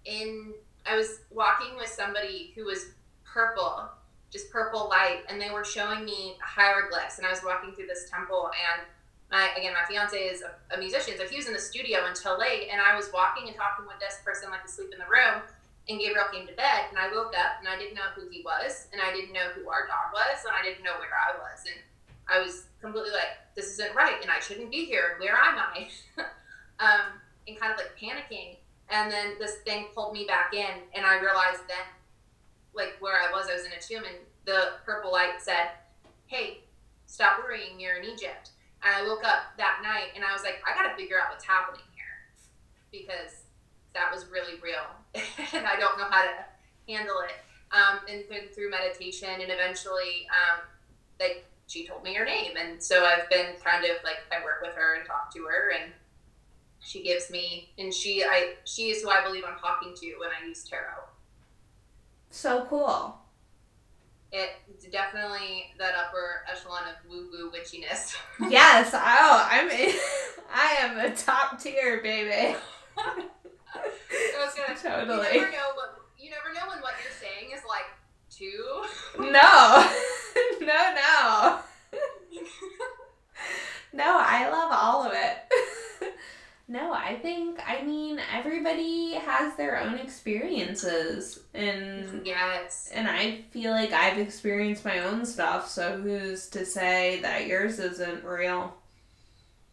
in, I was walking with somebody who was purple, just purple light, and they were showing me hieroglyphs, and I was walking through this temple, and My, again, my fiance is a, a musician, so he was in the studio until late, and I was walking and talking with this person like asleep in the room, and Gabriel came to bed, and I woke up, and I didn't know who he was, and I didn't know who our dog was, and I didn't know where I was, and I was completely like, this isn't right, and I shouldn't be here, where am I? um, and kind of like panicking, and then this thing pulled me back in, and I realized then, like, where I was, I was in a tomb, and the purple light said, hey, stop worrying, you're in Egypt. And I woke up that night, and I was like, I got to figure out what's happening here, because that was really real, and I don't know how to handle it. Um, and through meditation, and eventually, um, like, she told me her name, and so I've been kind of, like, I work with her and talk to her, and she gives me, and she, I, she is who I believe I'm talking to when I use tarot. So cool. It's definitely that upper echelon of woo-woo witchiness. Yes. Oh, I'm a, I am a top tier, baby. I was gonna, totally. You never, know what, you never know when what you're saying is, like, two. No. No, no. No, I love all of it. No, I think, I mean, everybody has their own experiences, and yes, and I feel like I've experienced my own stuff, so who's to say that yours isn't real?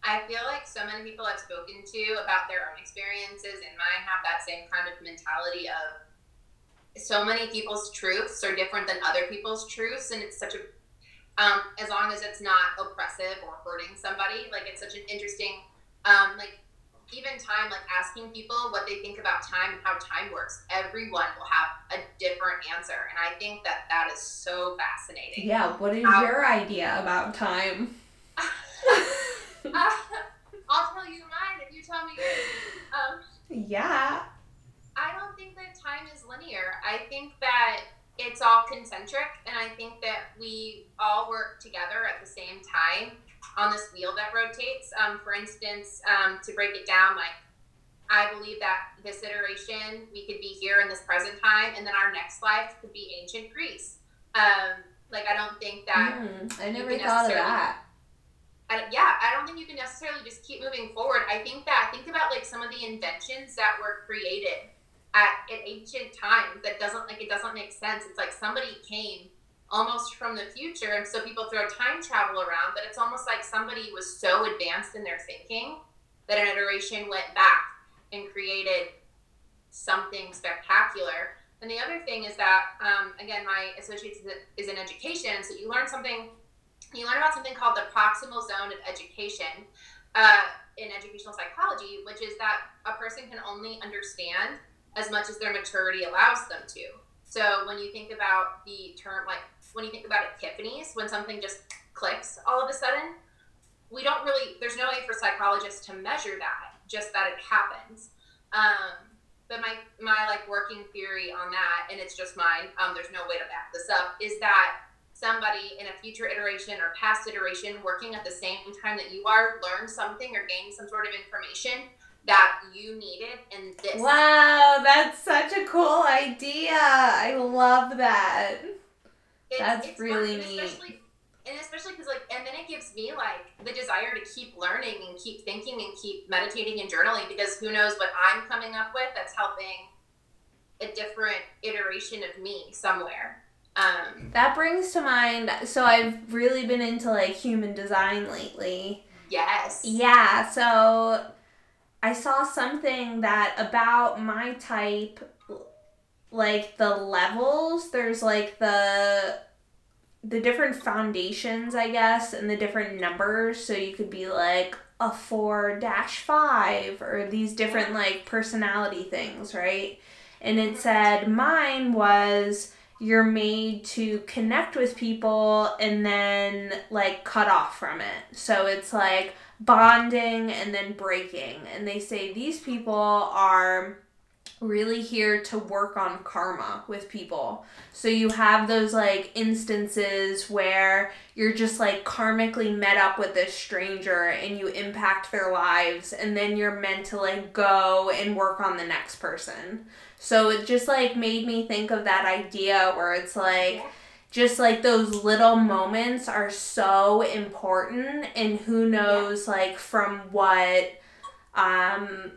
I feel like so many people I've spoken to about their own experiences, and mine have that same kind of mentality of so many people's truths are different than other people's truths, and it's such a, um, as long as it's not oppressive or hurting somebody, like, it's such an interesting, um, like, even time, like, asking people what they think about time and how time works, everyone will have a different answer. And I think that that is so fascinating. Yeah. What is um, your idea about time? uh, I'll tell you mine if you tell me yours. Um, yeah. I don't think that time is linear. I think that it's all concentric, and I think that we all work together at the same time on this wheel that rotates. Um, for instance, um, to break it down, like, I believe that this iteration, we could be here in this present time, and then our next life could be ancient Greece. Um, like, I don't think that... Mm, I never thought of that. I, yeah, I don't think you can necessarily just keep moving forward. I think that, think about, like, some of the inventions that were created at an ancient time that doesn't, like, it doesn't make sense. It's like somebody came almost from the future, and so people throw time travel around, but it's almost like somebody was so advanced in their thinking that an iteration went back and created something spectacular. And the other thing is that, um, again, my associates is in education, so you learn something, you learn about something called the proximal zone of education uh, in educational psychology, which is that a person can only understand as much as their maturity allows them to. So when you think about the term, like when you think about epiphanies, when something just clicks all of a sudden, we don't really, there's no way for psychologists to measure that, just that it happens. Um, but my, my like working theory on that, and it's just mine, um, there's no way to back this up, is that somebody in a future iteration or past iteration working at the same time that you are learned something or gained some sort of information that you needed in this. Wow, that's such a cool idea. I love that. It's, that's it's really fun, neat. Especially, and especially because, like, and then it gives me, like, the desire to keep learning and keep thinking and keep meditating and journaling, because who knows what I'm coming up with that's helping a different iteration of me somewhere. Um, that brings to mind, so I've really been into, like, human design lately. Yes. Yeah, so... I saw something that about my type, like the levels, there's like the the different foundations, I guess, and the different numbers. So you could be like a four dash five or these different like personality things, right? And it said mine was you're made to connect with people and then like cut off from it. So it's like bonding and then breaking, and they say these people are really here to work on karma with people. So you have those like instances where you're just like karmically met up with this stranger and you impact their lives, and then you're meant to like go and work on the next person. So it just like made me think of that idea where it's like just, like, those little moments are so important, and who knows, yeah. like, from what, um,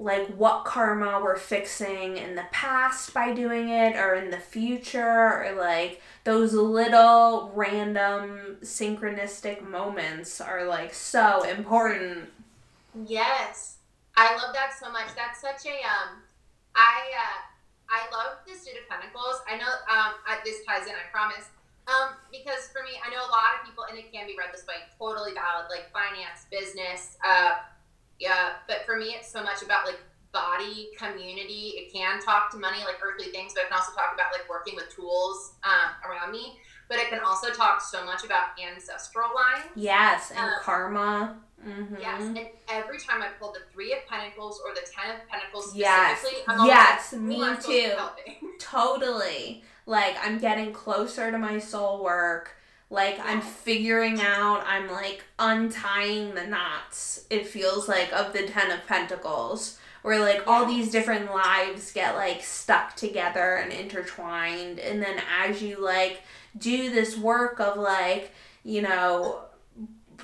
like, what karma we're fixing in the past by doing it, or in the future, or, like, those little random synchronistic moments are, like, so important. Yes. I love that so much. That's such a, um, I, uh, I love the Suit of Pentacles. I know um, I, this ties in, I promise. Um, because for me, I know a lot of people, and it can be read this way, totally valid, like finance, business. Uh, yeah. But for me, it's so much about like body, community. It can talk to money, like earthly things, but it can also talk about like working with tools um, around me. But it can also talk so much about ancestral lines. Yes, and um, karma. Mm-hmm. Yes, and every time I pull the Three of Pentacles or the Ten of Pentacles specifically, yes. I'm always yes, like, me I'm too. Totally. Like, I'm getting closer to my soul work. Like, yes. I'm figuring out, I'm, like, untying the knots, it feels like, of the Ten of Pentacles. Where, like, yes. all these different lives get, like, stuck together and intertwined. And then as you, like, do this work of, like, you know...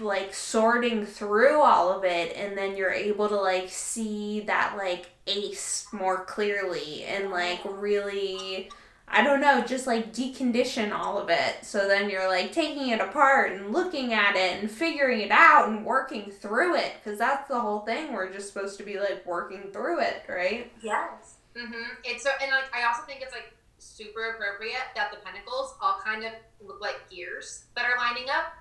like sorting through all of it, and then you're able to like see that like ace more clearly and like really, I don't know, just like decondition all of it. So then you're like taking it apart and looking at it and figuring it out and working through it, because that's the whole thing, we're just supposed to be like working through it, right? Yes. Mm-hmm. It's so, and like I also think it's like super appropriate that the pentacles all kind of look like gears that are lining up.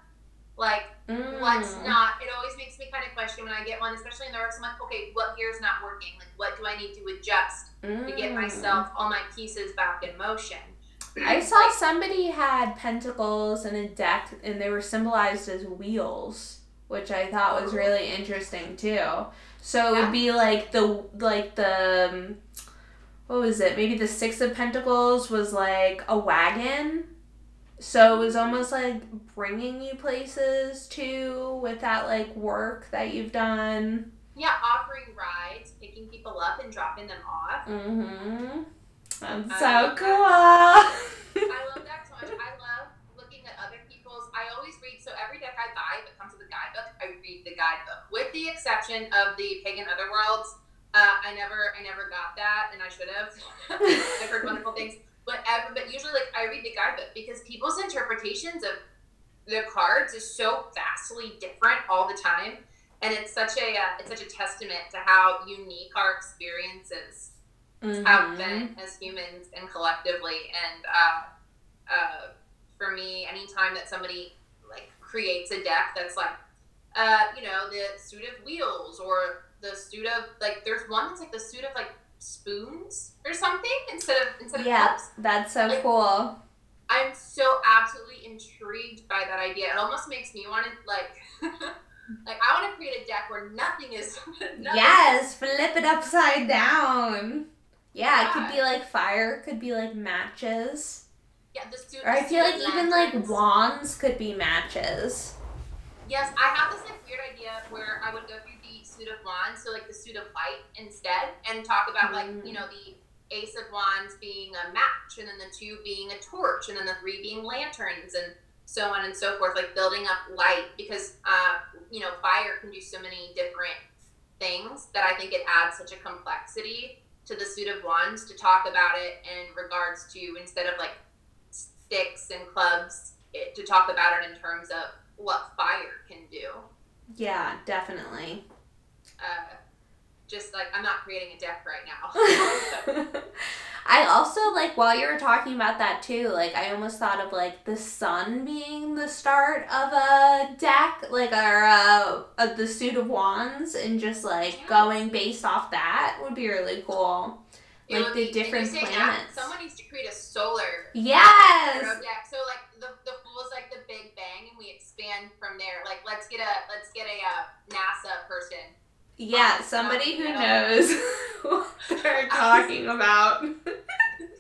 Like, mm. what's not... It always makes me kind of question when I get one, especially in the works. I'm like, okay, what gear's not working? Like, what do I need to adjust mm. to get myself, all my pieces back in motion? I saw like, somebody had pentacles in a deck, and they were symbolized as wheels, which I thought was really interesting, too. So it would be, like, the... like the what was it? Maybe the Six of Pentacles was like a wagon. So it was almost like bringing you places too with that like work that you've done. Yeah, offering rides, picking people up and dropping them off. Mm-hmm. That's so cool. I love that so much. I love looking at other people's. I always read, so every deck I buy, if it comes with a guidebook, I read the guidebook. With the exception of the Pagan Otherworlds, uh, I never I never got that, and I should have. I've heard wonderful things. But, but usually, like, I read the guidebook because people's interpretations of the cards is so vastly different all the time. And it's such a uh, it's such a testament to how unique our experience is. Mm-hmm. Have been as humans and collectively, and uh, uh, for me, anytime that somebody like creates a deck that's like, uh, you know, the suit of wheels or the suit of like, there's one that's like the suit of like spoons or something instead of instead yeah, of cups. That's so like, cool. I'm so absolutely intrigued by that idea. It almost makes me want to like. Like, I want to create a deck where nothing is... nothing yes, is. Flip it upside down. Yeah, yeah, it could be, like, fire. Could be, like, matches. Yeah, the suit... Or I feel like even, like, wands could be matches. Yes, I have this, like, weird idea where I would go through the suit of wands, so, like, the suit of light instead, and talk about, like, mm. you know, the ace of wands being a match, and then the two being a torch, and then the three being lanterns, and so on and so forth, like, building up light, because... Uh, you know, fire can do so many different things that I think it adds such a complexity to the suit of wands to talk about it in regards to, instead of like sticks and clubs, it, to talk about it in terms of what fire can do. Yeah, definitely. Uh, just like, I'm not creating a deck right now. I also, like, while you were talking about that, too, like, I almost thought of, like, the sun being the start of a deck, like, or uh, uh, the suit of wands, and just, like, yes. going based off that would be really cool. It like, the be, different planets. That, someone needs to create a solar yes! tarot deck. So, like, the, the fool is, like, the Big Bang, and we expand from there. Like, let's get a, let's get a uh, NASA person. Yeah, somebody who knows what they're talking about.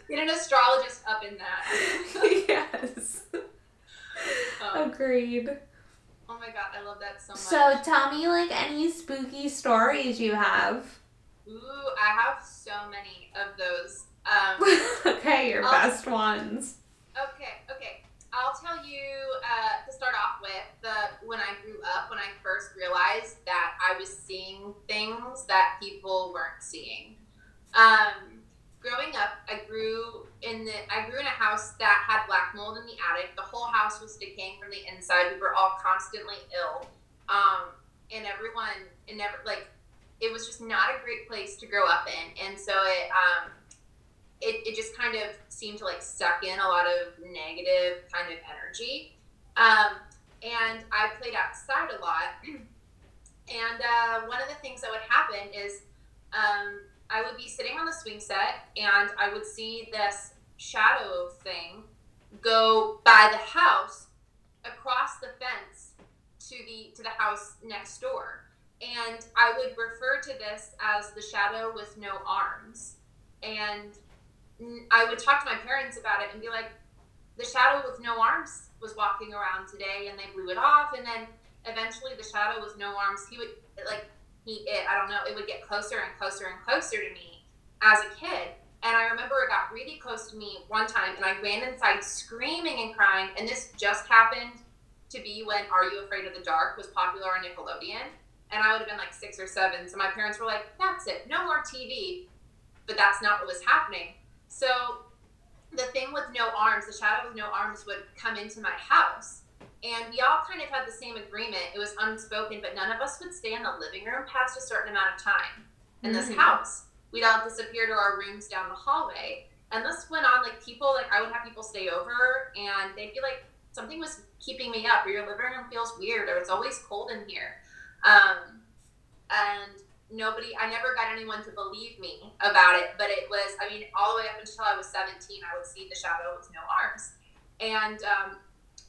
Get an astrologist up in that. Yes. Um, Agreed. Oh my god, I love that so much. So tell me, like, any spooky stories you have. Ooh, I have so many of those. Um, okay, your I'll, best ones. Okay, okay. I'll tell you, uh, to start off with, the when I grew up, when I first realized that I was seeing things that people weren't seeing. Um, growing up, I grew in the I grew in a house that had black mold in the attic. The whole house was decaying from the inside. We were all constantly ill, um, and everyone, and never like, it was just not a great place to grow up in. And so it. Um, It, it just kind of seemed to, like, suck in a lot of negative kind of energy. Um, and I played outside a lot. And uh, one of the things that would happen is um, I would be sitting on the swing set, and I would see this shadow thing go by the house across the fence to the to the house next door. And I would refer to this as the shadow with no arms. And... I would talk to my parents about it and be like, the shadow with no arms was walking around today, and they blew it off. And then eventually the shadow with no arms, he would like, he, it, I don't know, it would get closer and closer and closer to me as a kid. And I remember it got really close to me one time, and I ran inside screaming and crying. And this just happened to be when Are You Afraid of the Dark was popular on Nickelodeon. And I would have been like six or seven. So my parents were like, that's it, no more T V. But that's not what was happening. So the thing with no arms, the shadow with no arms would come into my house, and we all kind of had the same agreement. It was unspoken, but none of us would stay in the living room past a certain amount of time in mm-hmm. this house. We'd all disappear to our rooms down the hallway. And this went on, like, people, like, I would have people stay over, and they'd be like, something was keeping me up, or your living room feels weird, or it's always cold in here. Um, and... Nobody, I never got anyone to believe me about it, but it was, I mean, all the way up until I was seventeen, I would see the shadow with no arms. And um,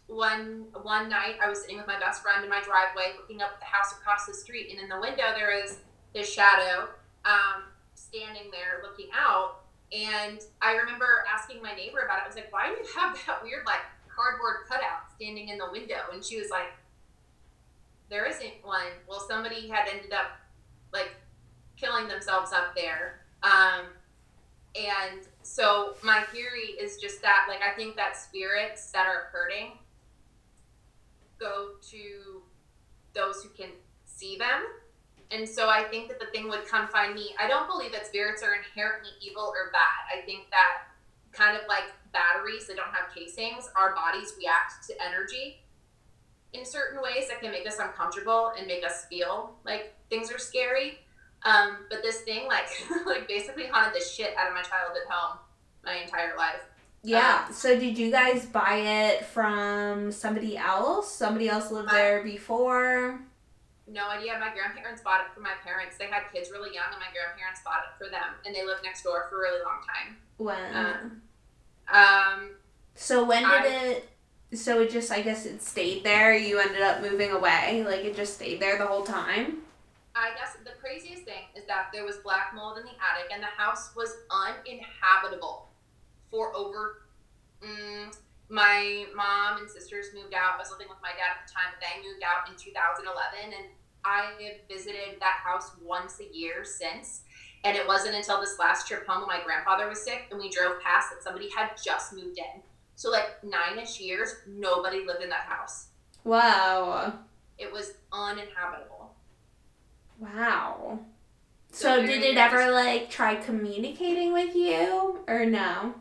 one one night, I was sitting with my best friend in my driveway, looking up at the house across the street, and in the window, there is this shadow um, standing there looking out, And I remember asking my neighbor about it. I was like, why do you have that weird, like, cardboard cutout standing in the window? And she was like, there isn't one. Well, somebody had ended up, like, killing themselves up there. Um, and so my theory is just that, like, I think that spirits that are hurting go to those who can see them. And so I think that the thing would come find me. I don't believe that spirits are inherently evil or bad. I think that kind of like batteries that don't have casings, our bodies react to energy in certain ways that can make us uncomfortable and make us feel like things are scary. Um, but this thing like like basically haunted the shit out of my childhood home my entire life. Yeah. Um, so did you guys buy it from somebody else? Somebody else lived I, there before? No idea. My grandparents bought it for my parents. They had kids really young, and my grandparents bought it for them. And they lived next door for a really long time. Wow. Um, um so when did I, it, so it just, I guess it stayed there. You ended up moving away. Like, it just stayed there the whole time? I guess the craziest thing is that there was black mold in the attic, and the house was uninhabitable for over, mm, my mom and sisters moved out. I was living with my dad at the time, but they moved out in two thousand eleven, and I have visited that house once a year since. And it wasn't until this last trip home when my grandfather was sick and we drove past that somebody had just moved in. So like nine-ish years, nobody lived in that house. Wow. It was uninhabitable. Wow. So, so did it ever like try communicating with you or no?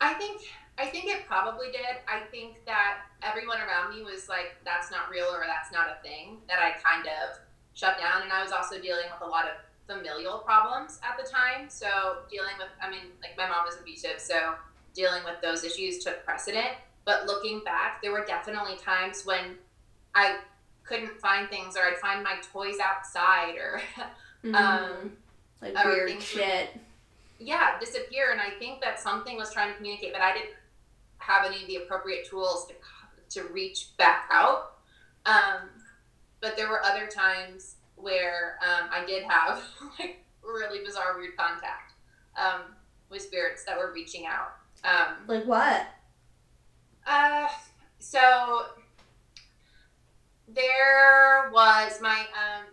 I think I think it probably did. I think that everyone around me was like, that's not real or that's not a thing, that I kind of shut down. And I was also dealing with a lot of familial problems at the time. So dealing with, I mean, like my mom was abusive, so dealing with those issues took precedent. But looking back, there were definitely times when I couldn't find things, or I'd find my toys outside, or mm-hmm. um, like or weird shit. Would, yeah, disappear. And I think that something was trying to communicate, but I didn't have any of the appropriate tools to to reach back out. Um, but there were other times where um, I did have like really bizarre, weird contact um, with spirits that were reaching out. Um, like what? Uh, so there was my um,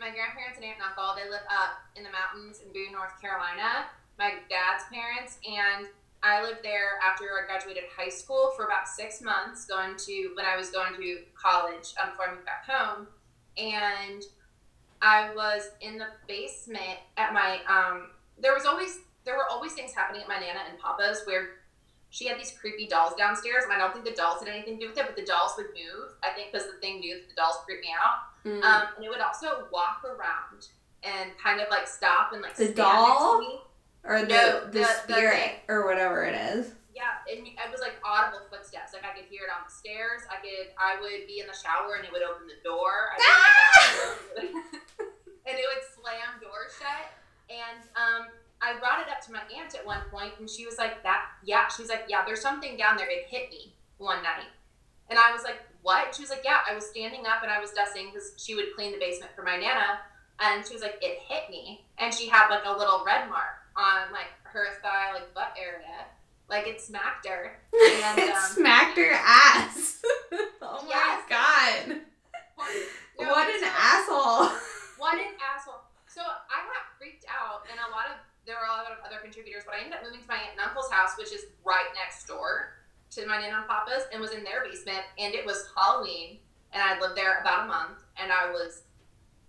my grandparents and aunt and uncle. They live up in the mountains in Boone, North Carolina. My dad's parents, and I lived there after I graduated high school for about six months, going to when I was going to college um, before I moved back home. And I was in the basement at my um. There was always there were always things happening at my nana and papa's, where she had these creepy dolls downstairs, and I don't think the dolls had anything to do with it, but the dolls would move. I think because the thing knew that the dolls creeped me out. Mm. Um, and it would also walk around and kind of like stop and like the stand doll. Next to me. Or the, no, the, the spirit the or whatever it is. Yeah, it, it was like audible footsteps. Like I could hear it on the stairs. I could, I would be in the shower and it would open the door. I would, and it would slam doors shut. And um, I brought it up to my aunt at one point, and she was like, "That, yeah." She was like, "Yeah, there's something down there. It hit me one night." And I was like, "What?" She was like, "Yeah, I was standing up and I was dusting because she would clean the basement for my nana." And she was like, "It hit me," and she had like a little red mark on like her thigh, like butt area, like it smacked her. And, it um, smacked her ass. Oh my yes. God! No, what an so, asshole! What an asshole! So I got freaked out, and a lot of there were a lot of other contributors, but I ended up moving to my aunt and uncle's house, which is right next door to my nana and papa's, and was in their basement. And it was Halloween, and I lived there about a month, and I was,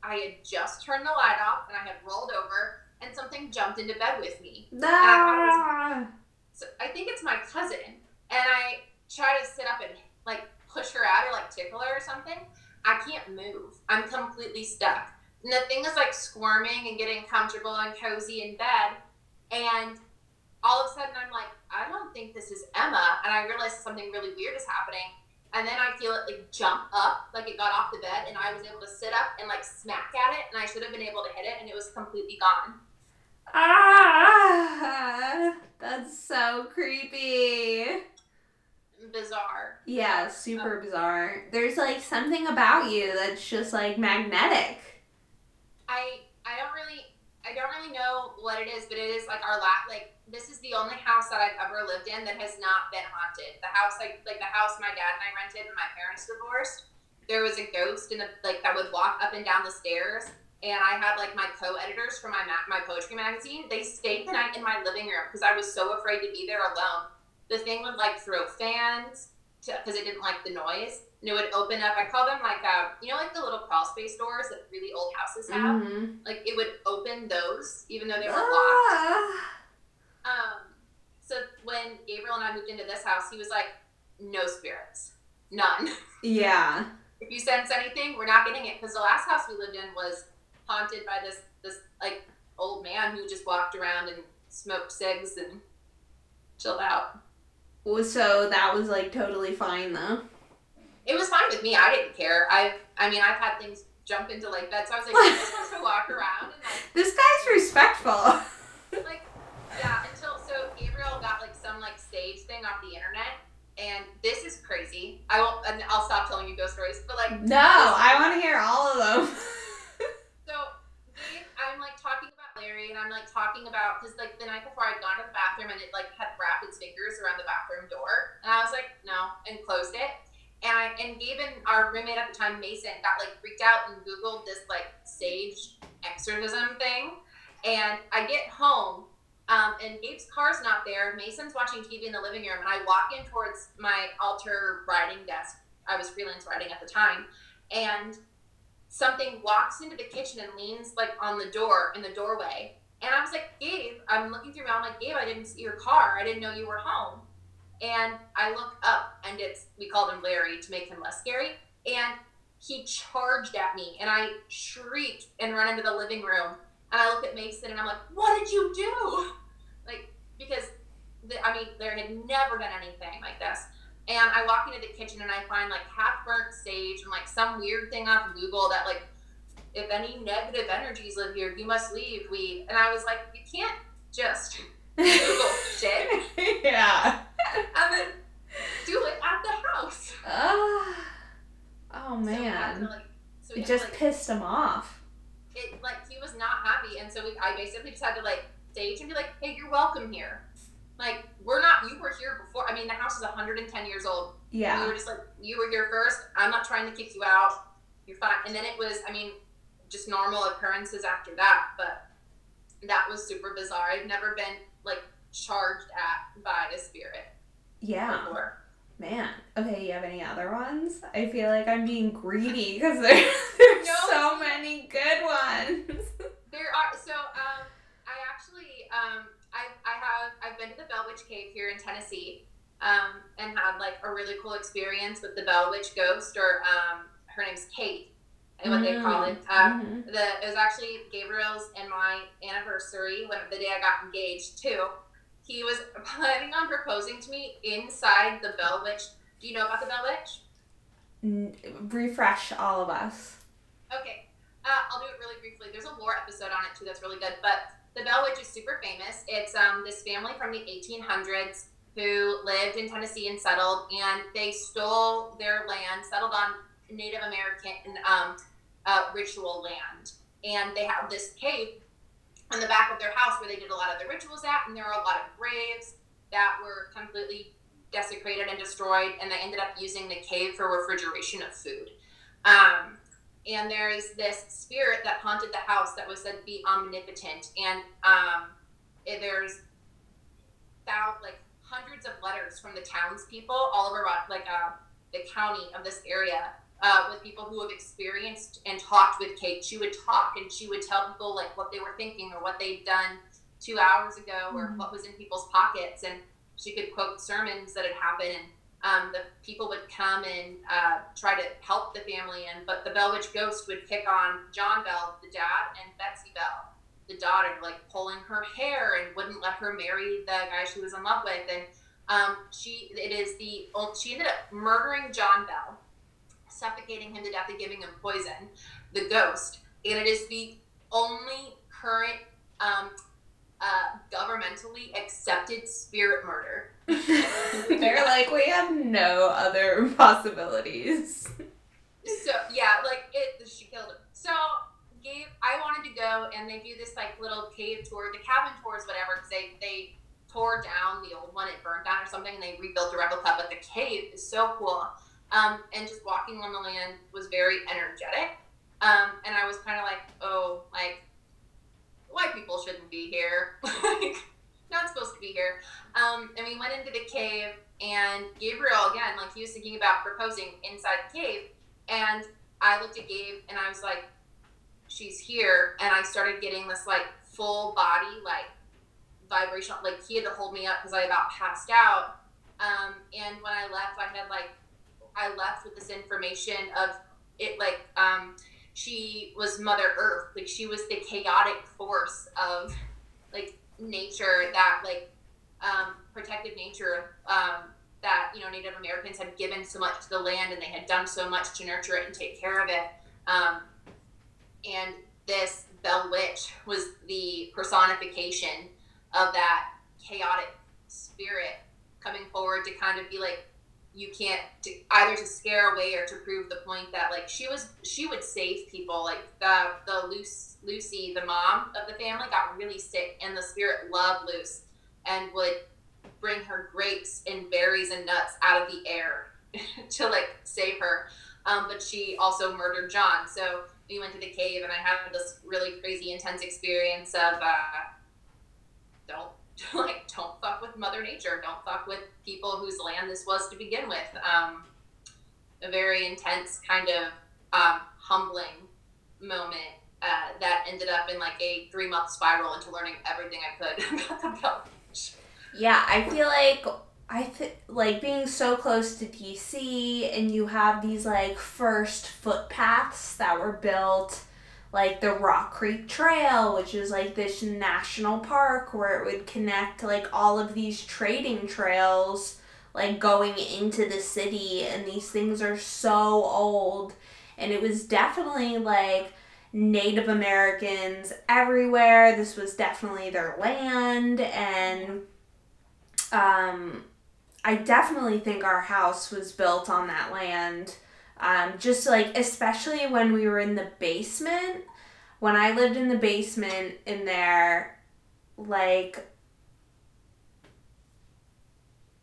I had just turned the light off, and I had rolled over. And something jumped into bed with me. Ah. I, was, so I think it's my cousin. And I try to sit up and, like, push her out or, like, tickle her or something. I can't move. I'm completely stuck. And the thing is, like, squirming and getting comfortable and cozy in bed. And all of a sudden, I'm like, I don't think this is Emma. And I realize something really weird is happening. And then I feel it, like, jump up, like it got off the bed. And I was able to sit up and, like, smack at it. And I should have been able to hit it. And it was completely gone. Ah, that's so creepy. Bizarre. Yeah, super um, bizarre. There's like something about you that's just like magnetic. I I don't really I don't really know what it is, but it is like our last, like, this is the only house that I've ever lived in that has not been haunted. The house, like, like the house my dad and I rented when my parents divorced, there was a ghost in the, like, that would walk up and down the stairs. And I had, like, my co-editors from my ma- my poetry magazine. They stayed the night in my living room because I was so afraid to be there alone. The thing would, like, throw fans because it didn't like the noise. And it would open up. I call them, like, uh, you know, like the little crawl space doors that really old houses have? Mm-hmm. Like, it would open those even though they were ah. locked. Um, so when Gabriel and I moved into this house, he was like, no spirits. None. Yeah. If you sense anything, we're not getting it. Because the last house we lived in was haunted by this this like old man who just walked around and smoked cigs and chilled out. Well, so that was like totally fine though. It was fine with me. I didn't care. I've I mean I've had things jump into like beds. So I was like, I'm just supposed to walk around. And, like, this guy's respectful. Like, yeah. Until so Gabriel got like some like sage thing off the internet. And this is crazy. I won't. I'll stop telling you ghost stories. But like no, I want to hear all of them. I'm like talking about Larry and I'm like talking about because like the night before I'd gone to the bathroom and it like had wrapped its fingers around the bathroom door and I was like no and closed it and I and Gabe and our roommate at the time Mason got like freaked out and googled this like sage exorcism thing and I get home um and Gabe's car's not there. Mason's watching T V in the living room and I walk in towards my altar writing desk. I was freelance writing at the time and something walks into the kitchen and leans like on the door in the doorway. And I was like, Gabe, I'm looking through my, I'm like, Gabe, I didn't see your car. I didn't know you were home. And I look up and it's, we called him Larry to make him less scary. And he charged at me and I shrieked and ran into the living room. And I look at Mason and I'm like, what did you do? Like, because the, I mean, Larry had never done anything like this. And I walk into the kitchen and I find like half burnt sage and like some weird thing off Google that like, if any negative energies live here, you must leave. We, and I was like, you can't just Google shit. Yeah. And then do it at the house. Uh, oh man. So to, like, so it just to, like, pissed him off. It like, he was not happy. And so we, I basically just had to like sage and be like, hey, you're welcome here. Like, we're not, you were here before. I mean, the house is one hundred ten years old. Yeah. We were just like, you were here first. I'm not trying to kick you out. You're fine. And then it was, I mean, just normal occurrences after that. But that was super bizarre. I've never been, like, charged at by a spirit. Yeah. Before. Man. Okay, you have any other ones? I feel like I'm being greedy because there's, there's no, so many good ones. There are. So, um, I actually, um, I, I have, I've been to the Bell Witch Cave here in Tennessee, um, and had like a really cool experience with the Bell Witch ghost, or, um, her name's Kate, and what mm-hmm. they call it. Um, mm-hmm. the, it was actually Gabriel's and my anniversary, when the day I got engaged too. He was planning on proposing to me inside the Bell Witch. Do you know about the Bell Witch? N- refresh all of us. Okay. Uh, I'll do it really briefly. There's a lore episode on it too. That's really good. But the Bell Witch is super famous. It's um, this family from the eighteen hundreds who lived in Tennessee and settled, and they stole their land, settled on Native American um, uh, ritual land. And they have this cave in the back of their house where they did a lot of the rituals at, and there are a lot of graves that were completely desecrated and destroyed, and they ended up using the cave for refrigeration of food. Um, And there is this spirit that haunted the house that was said to be omnipotent. And um, it, there's about like hundreds of letters from the townspeople all over like uh, the county of this area uh, with people who have experienced and talked with Kate. She would talk and she would tell people like what they were thinking or what they'd done two hours ago or mm-hmm. what was in people's pockets. And she could quote sermons that had happened. And, Um, the people would come and uh, try to help the family, and but the Bell Witch ghost would pick on John Bell, the dad, and Betsy Bell, the daughter, like pulling her hair and wouldn't let her marry the guy she was in love with. And um, she, it is the she ended up murdering John Bell, suffocating him to death and giving him poison, the ghost. And it is the only current um, uh, governmentally accepted spirit murder. They're like, we have no other possibilities. So yeah, like it she killed him. So Gabe cave. I wanted to go, and they do this like little cave tour, the cabin tours, whatever, because they, they tore down the old one, it burned down or something, and they rebuilt the replica, but the cave is so cool. Um, and just walking on the land was very energetic. Um, and I was kind of like, oh, like, white people shouldn't be here. Like, not supposed to be here. Um, and we went into the cave, and Gabriel, again, like, he was thinking about proposing inside the cave. And I looked at Gabe, and I was like, she's here. And I started getting this, like, full body, like, vibrational, like, he had to hold me up because I about passed out. Um, and when I left, I had, like, I left with this information of it, like, um, she was Mother Earth. Like, she was the chaotic force of, like, nature that, like, um, protective nature, um, that, you know, Native Americans had given so much to the land, and they had done so much to nurture it and take care of it. Um, and this Bell Witch was the personification of that chaotic spirit coming forward to kind of be like, you can't to, either to scare away or to prove the point that, like, she was, she would save people. Like the, the Luce, Lucy, the mom of the family, got really sick, and the spirit loved Luce and would bring her grapes and berries and nuts out of the air to like save her. Um, but she also murdered John. So we went to the cave, and I had this really crazy, intense experience of, uh, don't, like, don't fuck with Mother Nature. Don't fuck with people whose land this was to begin with. Um, a very intense kind of um, humbling moment uh, that ended up in, like, a three-month spiral into learning everything I could about the Bell Witch. Yeah, I feel like I th- like being so close to D C, and you have these, like, first footpaths that were built, like the Rock Creek Trail, which is like this national park where it would connect like all of these trading trails, like going into the city, and these things are so old. And it was definitely like Native Americans everywhere. This was definitely their land. And um, I definitely think our house was built on that land. Um, just like, especially when we were in the basement, when I lived in the basement in there, like,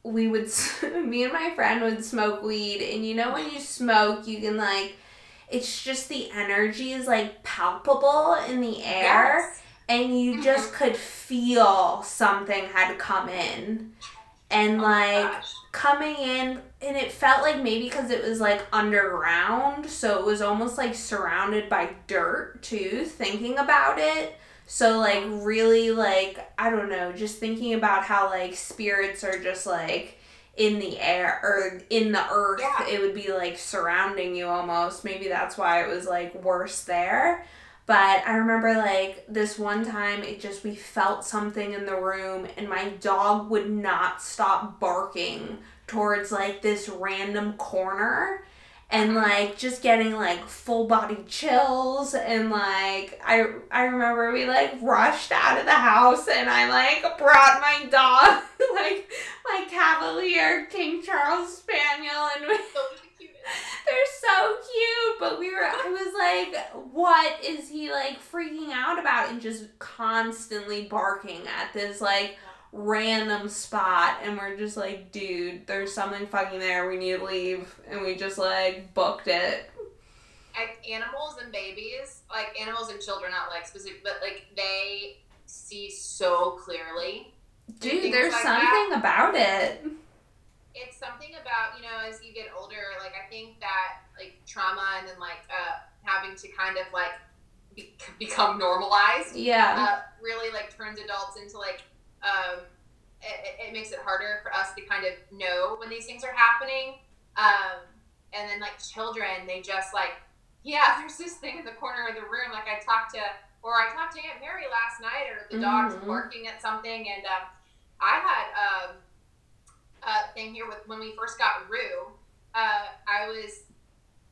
we would, me and my friend would smoke weed, and you know when you smoke, you can, like, it's just the energy is, like, palpable in the air, yes. And you just could feel something had come in. And, like, oh coming in, and it felt like maybe because it was, like, underground, so it was almost, like, surrounded by dirt, too, thinking about it. So, like, really, like, I don't know, just thinking about how, like, spirits are just, like, in the air, or in the earth. Yeah. It would be, like, surrounding you almost. Maybe that's why it was, like, worse there. But I remember, like, this one time, it just, we felt something in the room, and my dog would not stop barking towards, like, this random corner, and, like, just getting, like, full-body chills, and, like, I, I remember we, like, rushed out of the house, and I, like, brought my dog, like, my Cavalier King Charles Spaniel, and we... They're so cute, but we were, I was like, what is he, like, freaking out about? And just constantly barking at this, like, random spot. And we're just like, dude, there's something fucking there. We need to leave. And we just, like, booked it. Like, animals and babies, like, animals and children, not, like, specific, but, like, they see so clearly. Dude, there's like something that. about it. It's something about, you know, as you get older, like, I think that, like, trauma and then, like, uh, having to kind of, like, be- become normalized. Yeah. Uh, really, like, turns adults into, like, um, it, it makes it harder for us to kind of know when these things are happening. Um, and then, like, children, they just, like, yeah, there's this thing in the corner of the room. Like, I talked to, or I talked to Aunt Mary last night, or the mm-hmm. dog's barking at something. And um, I had... Um, Uh, thing here with when we first got Rue, uh, I was,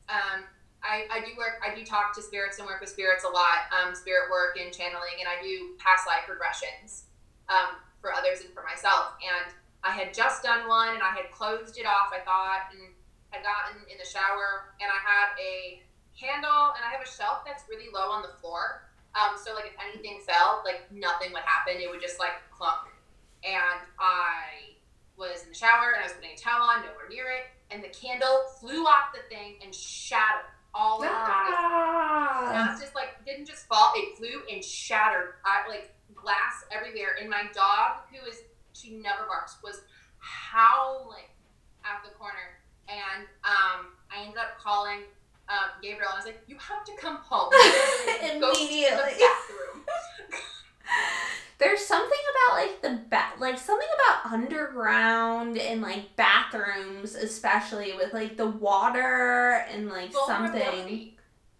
um, I, I do work, I do talk to spirits and work with spirits a lot, um, spirit work and channeling, and I do past life regressions, um, for others and for myself. And I had just done one, and I had closed it off, I thought, and had gotten in the shower, and I had a handle, and I have a shelf that's really low on the floor. Um, so like if anything fell, like nothing would happen. It would just like clunk. And I was in the shower and I was putting a towel on, nowhere near it. And the candle flew off the thing and shattered all over ah. the dog. It's just like, didn't just fall. It flew and shattered. I like glass everywhere. And my dog, who is, she never barks, was howling at the corner. And um, I ended up calling um, Gabriel and I was like, you have to come home. Immediately. Go to the There's something about like the ba- like something about underground and like bathrooms, especially with like the water and like something.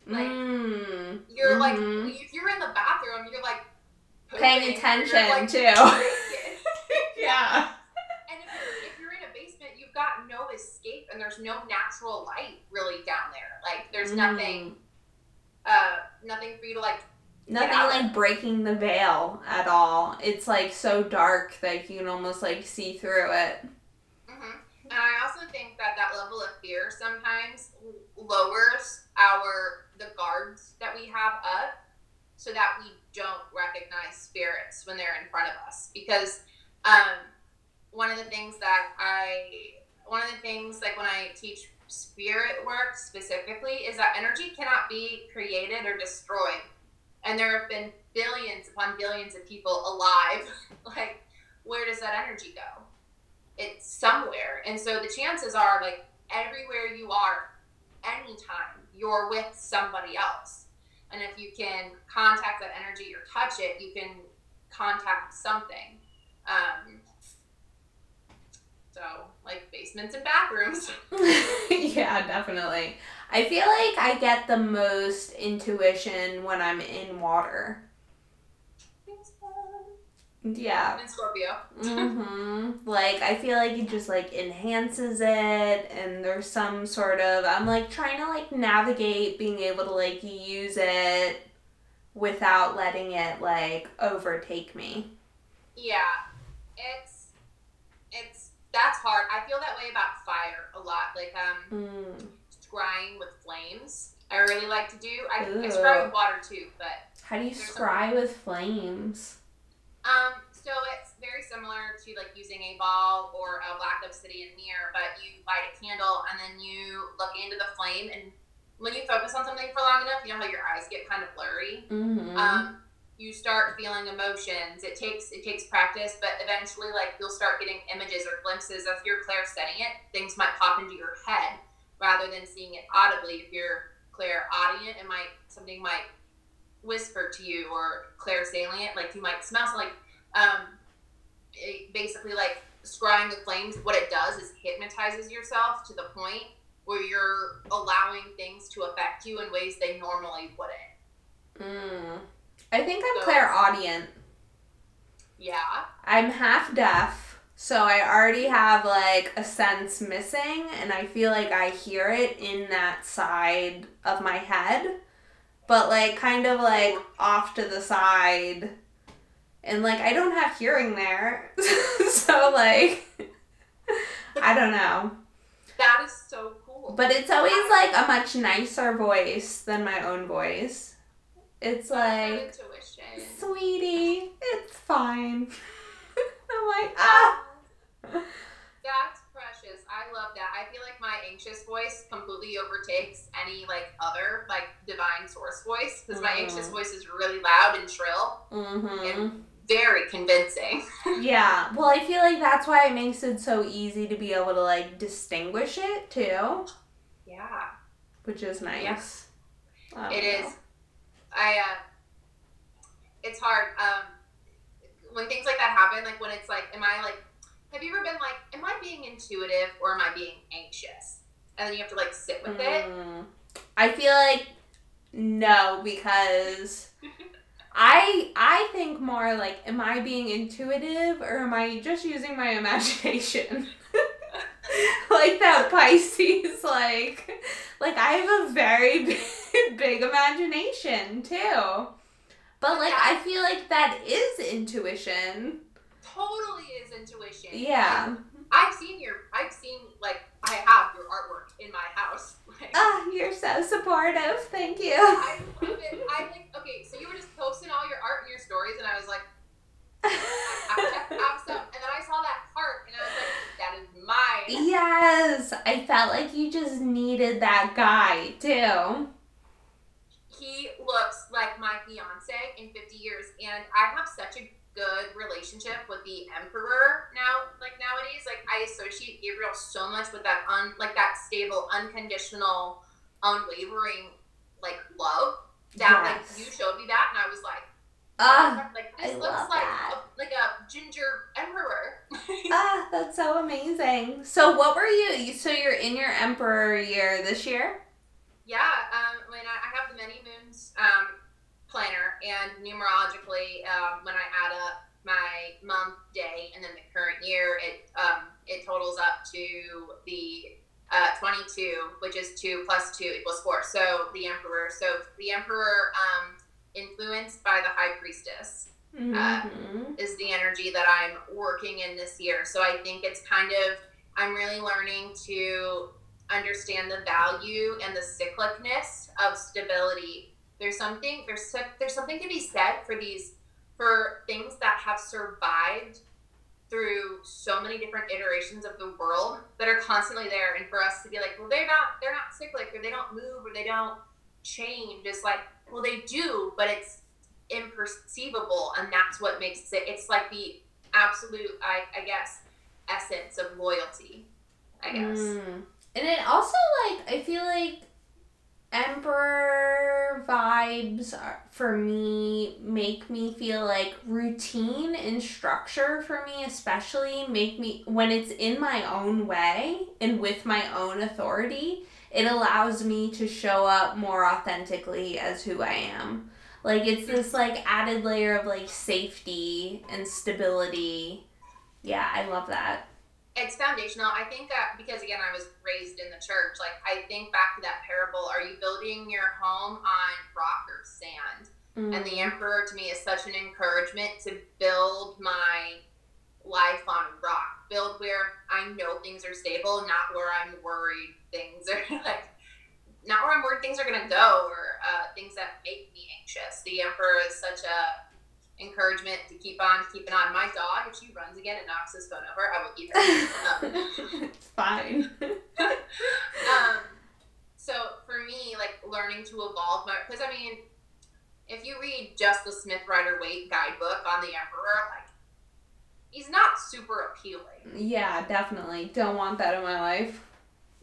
Like mm. you're mm-hmm. like if you're in the bathroom, you're like pooping, paying attention you're, like, too. Yeah. And if you're, if you're in a basement, you've got no escape, and there's no natural light really down there. Like there's mm. nothing, uh, nothing for you to like. Nothing like breaking the veil at all. It's like so dark that you can almost like see through it. Mm-hmm. And I also think that that level of fear sometimes lowers our the guards that we have up so that we don't recognize spirits when they're in front of us. Because um, one of the things that I, one of the things like when I teach spirit work specifically is that energy cannot be created or destroyed. And there have been billions upon billions of people alive. Like, where does that energy go? It's somewhere. And so the chances are, like, everywhere you are, anytime, you're with somebody else. And if you can contact that energy or touch it, you can contact something. Um, so, like, basements and bathrooms. Yeah, definitely. I feel like I get the most intuition when I'm in water. Yeah. And Scorpio. Mm-hmm. Like, I feel like it just, like, enhances it, and there's some sort of, I'm, like, trying to, like, navigate being able to, like, use it without letting it, like, overtake me. Yeah. It's, it's, that's hard. I feel that way about fire a lot. Like, um... Mm. Scrying with flames, I really like to do. I, I scry with water too, but how do you scry some... with flames? Um, so it's very similar to like using a ball or a black obsidian mirror, but you light a candle and then you look into the flame, and when you focus on something for long enough, you know how your eyes get kind of blurry. Mm-hmm. Um, you start feeling emotions. It takes it takes practice, but eventually, like you'll start getting images or glimpses of your clairsentient. Things might pop into your head. Rather than seeing it audibly, if you're clairaudient, it might something might whisper to you, or clairsalient, like you might smell. So like, um, it basically, like scrying with flames, what it does is hypnotizes yourself to the point where you're allowing things to affect you in ways they normally wouldn't. Mm. I think I'm so, clairaudient. Yeah. I'm half deaf. So I already have, like, a sense missing, and I feel like I hear it in that side of my head, but, like, kind of, like, off to the side, and, like, I don't have hearing there, so, like, I don't know. That is so cool. But it's always, like, a much nicer voice than my own voice. It's like, sweetie, it's fine. I'm like, ah! That's precious. I love that. I feel like my anxious voice completely overtakes any, like, other, like, divine source voice. Because mm. my anxious voice is really loud and shrill. Mm-hmm. And very convincing. Yeah. Well, I feel like that's why it makes it so easy to be able to, like, distinguish it, too. Yeah. Which is nice. Yeah. It know. is. I, uh, it's hard, um. When things like that happen, like when it's like, am I like, have you ever been like, am I being intuitive or am I being anxious? And then you have to like sit with mm. it. I feel like no, because I I think more like, am I being intuitive or am I just using my imagination? Like that Pisces, like, like I have a very big, big imagination too. But, like, I feel like that is intuition. Totally is intuition. Yeah. I've seen your, I've seen, like, I have your artwork in my house. Like, oh, you're so supportive. Thank you. I love it. I like, okay, so you were just posting all your art and your stories, and I was like, I have some. And then I saw that heart, and I was like, that is mine. Yes. I felt like you just needed that guy, too. He looks like my fiance in fifty years, and I have such a good relationship with the emperor now, like nowadays. Like, I associate Gabriel so much with that un, like that stable, unconditional, unwavering, like, love that, yes, like, you showed me that, and I was like, ah, uh, like, this I looks like a, like a ginger emperor. Ah, that's so amazing. So what were you? So you're in your emperor year this year? Yeah, um, when I, I have the many moons um, planner, and numerologically, um, when I add up my month, day, and then the current year, it um, it totals up to the uh, twenty-two, which is two plus two equals four. So the emperor, so the emperor um, influenced by the high priestess, mm-hmm, uh, is the energy that I'm working in this year. So I think it's kind of, I'm really learning to understand the value and the cyclicness of stability. There's something, there's there's something to be said for these, for things that have survived through so many different iterations of the world that are constantly there. And for us to be like, well, they're not, they're not cyclic, or they don't move, or they don't change. It's like, well, they do, but it's imperceivable. And that's what makes it, it's like the absolute, I, I guess, essence of loyalty, I guess. Mm. And it also, like, I feel like emperor vibes are, for me, make me feel like routine and structure, for me especially, make me, when it's in my own way and with my own authority, it allows me to show up more authentically as who I am. Like, it's this, like, added layer of, like, safety and stability. Yeah, I love that. It's foundational. I think that because, again, I was raised in the church, like, I think back to that parable, are you building your home on rock or sand? Mm-hmm. And the emperor to me is such an encouragement to build my life on rock, build where I know things are stable, not where I'm worried things are, like, not where I'm worried things are going to go, or uh, things that make me anxious. The emperor is such a encouragement to keep on keeping on. My dog, if she runs again and knocks his phone over, I will eat her. Um, it's fine. um, so for me, like, learning to evolve my, because I mean, if you read just the Smith Rider Waite guidebook on the emperor, like, he's not super appealing. Yeah, definitely. Don't want that in my life.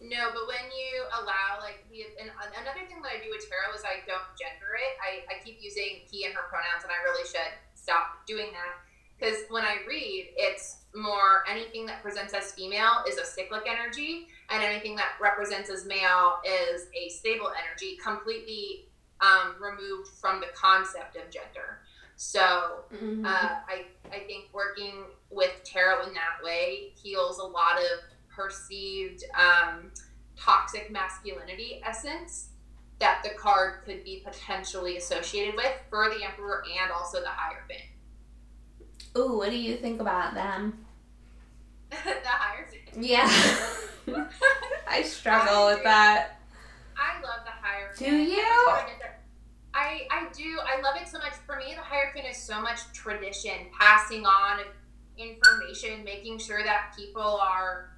No, but when you allow, like, he, and another thing that I do with tarot is I don't gender it. I, I keep using he and her pronouns, and I really should stop doing that. Because when I read, it's more anything that presents as female is a cyclic energy, and anything that represents as male is a stable energy, completely um, removed from the concept of gender. So mm-hmm. uh, I, I think working with tarot in that way heals a lot of perceived um, toxic masculinity essence that the card could be potentially associated with for the emperor and also the hierophant. Ooh, what do you think about them? The hierophant? Yeah. I struggle I with do. that. I love the hierophant. Do you? I, I do. I love it so much. For me, the hierophant is so much tradition, passing on information, making sure that people are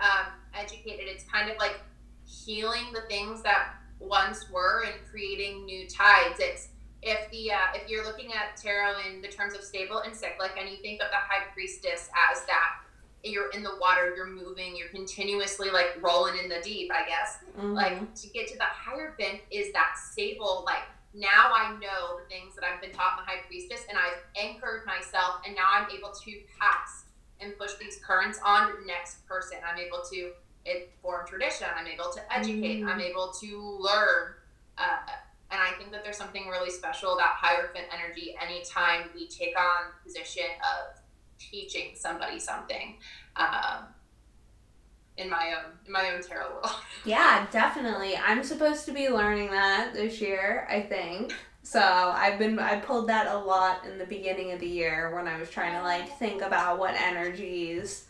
Um, educated. It's kind of like healing the things that once were and creating new tides. It's if the uh, if you're looking at tarot in the terms of stable and cyclic, and you think of the high priestess as that you're in the water, you're moving, you're continuously like rolling in the deep, I guess. Mm-hmm. Like to get to the hierophant is that stable. Like now I know the things that I've been taught in the high priestess, and I've anchored myself, and now I'm able to pass and push these currents on to the next person. I'm able to it, form tradition. I'm able to educate. Mm. I'm able to learn. Uh, and I think that there's something really special about hierophant energy anytime we take on the position of teaching somebody something um, in my own in my own tarot world. Yeah, definitely. I'm supposed to be learning that this year, I think. So I've been, I pulled that a lot in the beginning of the year when I was trying to like think about what energies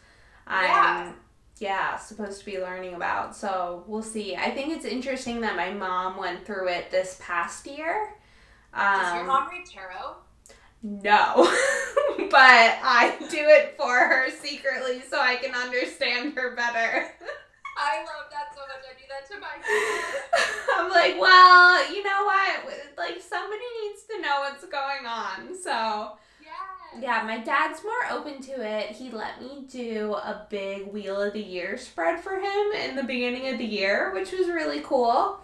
I'm yeah. yeah supposed to be learning about. So we'll see. I think it's interesting that my mom went through it this past year. Um, Does your mom read tarot? No, but I do it for her secretly so I can understand her better. I love that so much. I do that to my kids. I'm like, well, you know what? Like, somebody needs to know what's going on. So, yes. yeah, my dad's more open to it. He let me do a big Wheel of the Year spread for him in the beginning of the year, which was really cool.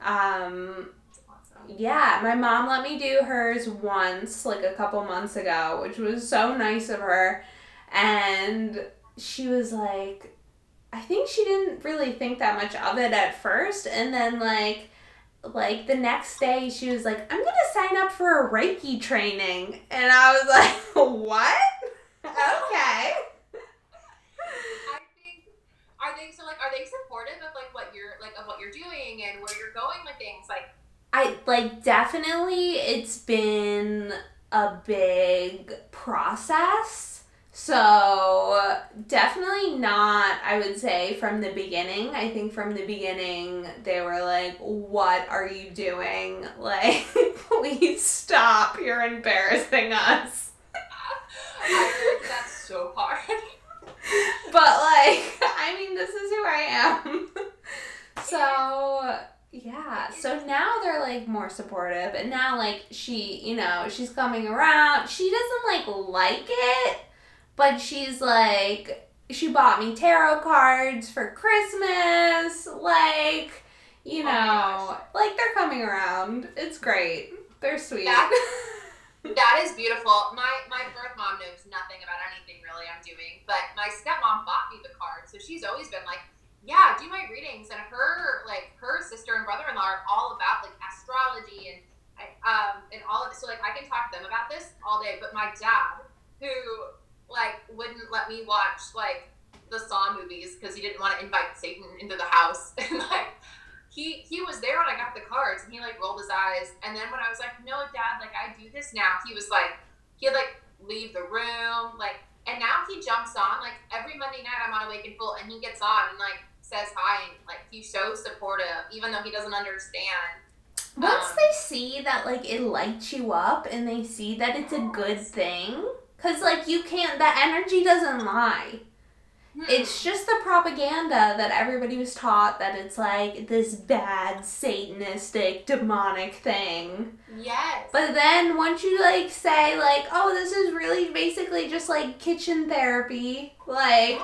Um, awesome. Yeah, my mom let me do hers once, like a couple months ago, which was so nice of her. And she was like... I think she didn't really think that much of it at first, and then, like, like the next day, she was like, I'm going to sign up for a Reiki training, and I was like, what? Okay. I think, are they, so, like, are they supportive of, like, what you're, like, of what you're doing and where you're going with things, like? I, like, definitely it's been a big process. So, definitely not, I would say, from the beginning. I think from the beginning, they were like, what are you doing? Like, please stop. You're embarrassing us. I think that's so hard. But, like, I mean, this is who I am. So, yeah. So, now they're, like, more supportive. And now, like, she, you know, she's coming around. She doesn't, like, like it. But she's like, she bought me tarot cards for Christmas, like, you know, oh like they're coming around. It's great. They're sweet. That, that is beautiful. My my birth mom knows nothing about anything really I'm doing, but my stepmom bought me the cards, so she's always been like, yeah, do my readings. And her, like, her sister and brother-in-law are all about, like, astrology and, um, and all of it. So, like, I can talk to them about this all day, but my dad, who... like, wouldn't let me watch, like, the Saw movies because he didn't want to invite Satan into the house. And, like, he he was there when I got the cards, and he, like, rolled his eyes. And then when I was like, no, Dad, like, I do this now, he was like, he'd, like, leave the room, like, and now he jumps on. Like, every Monday night I'm on Awakened Fools, and he gets on and, like, says hi, and, like, he's so supportive, even though he doesn't understand. Once um, they see that, like, it lights you up and they see that it's a good thing... Because, like, you can't... That energy doesn't lie. Mm. It's just the propaganda that everybody was taught that it's, like, this bad, satanistic, demonic thing. Yes. But then once you, like, say, like, oh, this is really basically just, like, kitchen therapy. Like,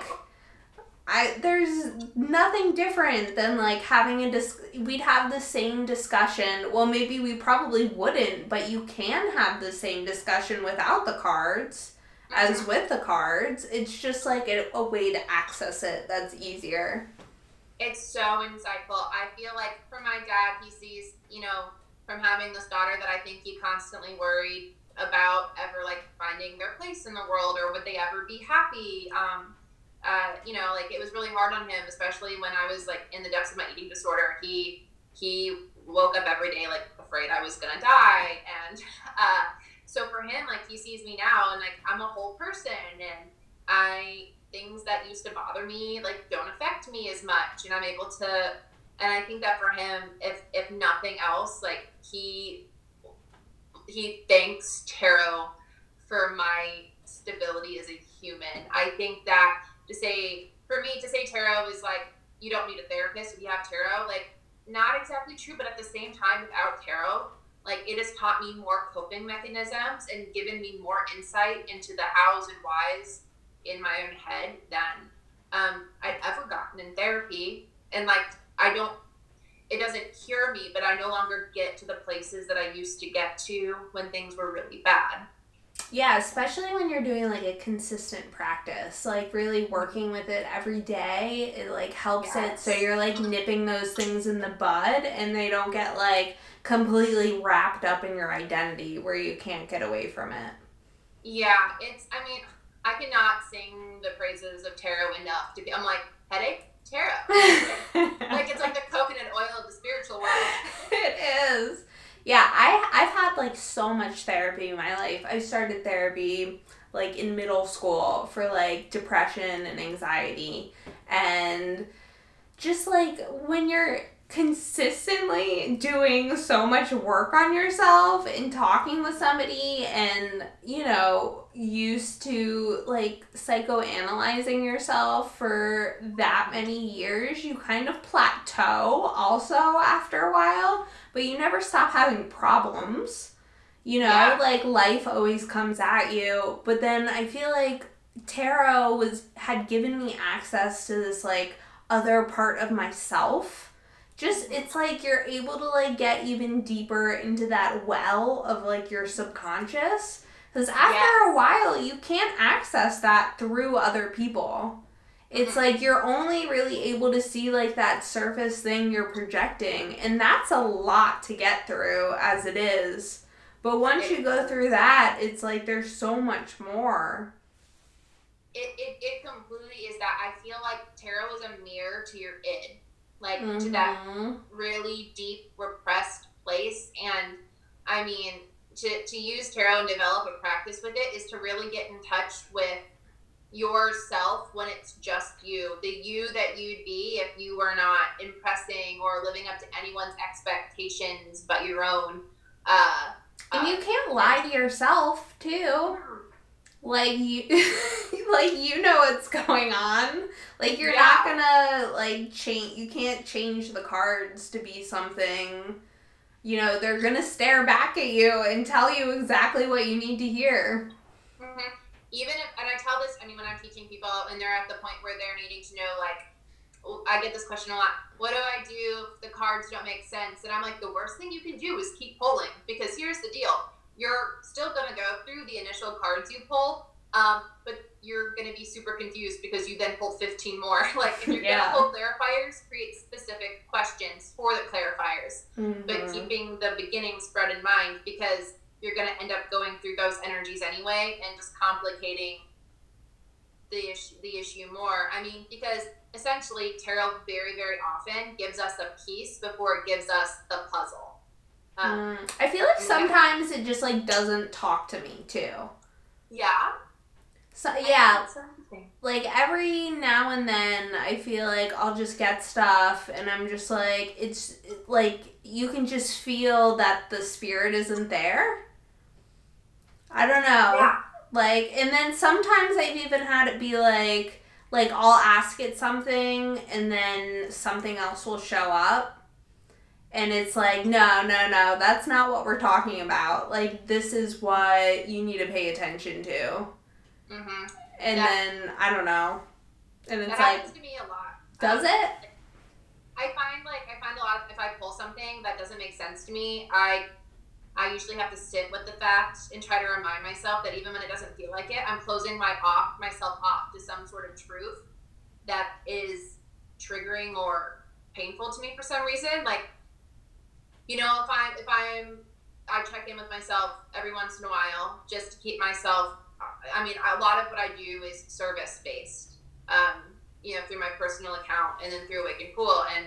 I there's nothing different than, like, having a... Dis- we'd have the same discussion. Well, maybe we probably wouldn't, but you can have the same discussion without the cards as with the cards. It's just like a, a way to access it that's easier. It's so insightful. I feel like for my dad, he sees, you know, from having this daughter that I think he constantly worried about ever, like, finding their place in the world or would they ever be happy. Um, Uh, you know, like, it was really hard on him, especially when I was, like, in the depths of my eating disorder. He he woke up every day, like, afraid I was gonna die. And uh, so for him, like, he sees me now, and, like, I'm a whole person, and I things that used to bother me, like, don't affect me as much, and I'm able to, and I think that for him, if if nothing else, like, he he thanks tarot for my stability as a human. I think that To say, for me, to say tarot is like, you don't need a therapist if you have tarot. Like, not exactly true, but at the same time, without tarot, like, it has taught me more coping mechanisms and given me more insight into the hows and whys in my own head than um, I'd ever gotten in therapy. And, like, I don't, it doesn't cure me, but I no longer get to the places that I used to get to when things were really bad. Yeah, especially when you're doing, like, a consistent practice, like, really working with it every day, it, like, helps yes. it. So you're, like, nipping those things in the bud and they don't get, like, completely wrapped up in your identity where you can't get away from it. Yeah, it's, I mean, I cannot sing the praises of tarot enough to be, I'm like, headache, tarot. Like, it's like the coconut oil of the spiritual world. It is. Yeah, I, I've had, like, so much therapy in my life. I started therapy, like in middle school for like depression and anxiety, and just like when you're consistently doing so much work on yourself and talking with somebody and, you know, used to like psychoanalyzing yourself for that many years, you kind of plateau also after a while, but you never stop having problems, you know, yeah. like life always comes at you. But then I feel like tarot was had given me access to this like other part of myself. Just, it's like you're able to, like, get even deeper into that well of, like, your subconscious. Because after yeah. a while, you can't access that through other people. It's mm-hmm. like you're only really able to see, like, that surface thing you're projecting. And that's a lot to get through as it is. But once you go through that, it's like there's so much more. It, it, it completely is that. I feel like tarot is a mirror to your id. Like, mm-hmm. to that really deep, repressed place. And, I mean, to, to use tarot and develop a practice with it is to really get in touch with yourself when it's just you. The you that you'd be if you were not impressing or living up to anyone's expectations but your own. Uh, and uh, you can't lie to yourself, too. Like, you like you know what's going on. Like, you're yeah. not gonna, like, change... You can't change the cards to be something. You know, they're gonna stare back at you and tell you exactly what you need to hear. Mm-hmm. Even if... And I tell this, I mean, when I'm teaching people, and they're at the point where they're needing to know, like... I get this question a lot. What do I do if the cards don't make sense? And I'm like, the worst thing you can do is keep pulling. Because here's the deal. You're still going to go through the initial cards you pull, um, but you're going to be super confused because you then pulled fifteen more. Like, if you're yeah. going to pull clarifiers, create specific questions for the clarifiers, mm-hmm. but keeping the beginning spread in mind, because you're going to end up going through those energies anyway and just complicating the issue, the issue more. I mean, because essentially tarot very, very often gives us a piece before it gives us the puzzle. Um, mm. I feel like sometimes it just, like, doesn't talk to me, too. Yeah? So, yeah. Like, every now and then, I feel like I'll just get stuff, and I'm just like, it's, like, you can just feel that the spirit isn't there. I don't know. Yeah. Like, and then sometimes I've even had it be like, like, I'll ask it something, and then something else will show up. And it's like, no, no, no, that's not what we're talking about. Like, this is what you need to pay attention to. Mm-hmm. And yeah. then, I don't know. And it's that like... That happens to me a lot. Does um, it? I find, like, I find a lot of... If I pull something that doesn't make sense to me, I I usually have to sit with the fact and try to remind myself that even when it doesn't feel like it, I'm closing my off myself off to some sort of truth that is triggering or painful to me for some reason. Like... You know, if I'm, if I'm, I check in with myself every once in a while just to keep myself, I mean, a lot of what I do is service-based, um, you know, through my personal account and then through Awakened Pool. And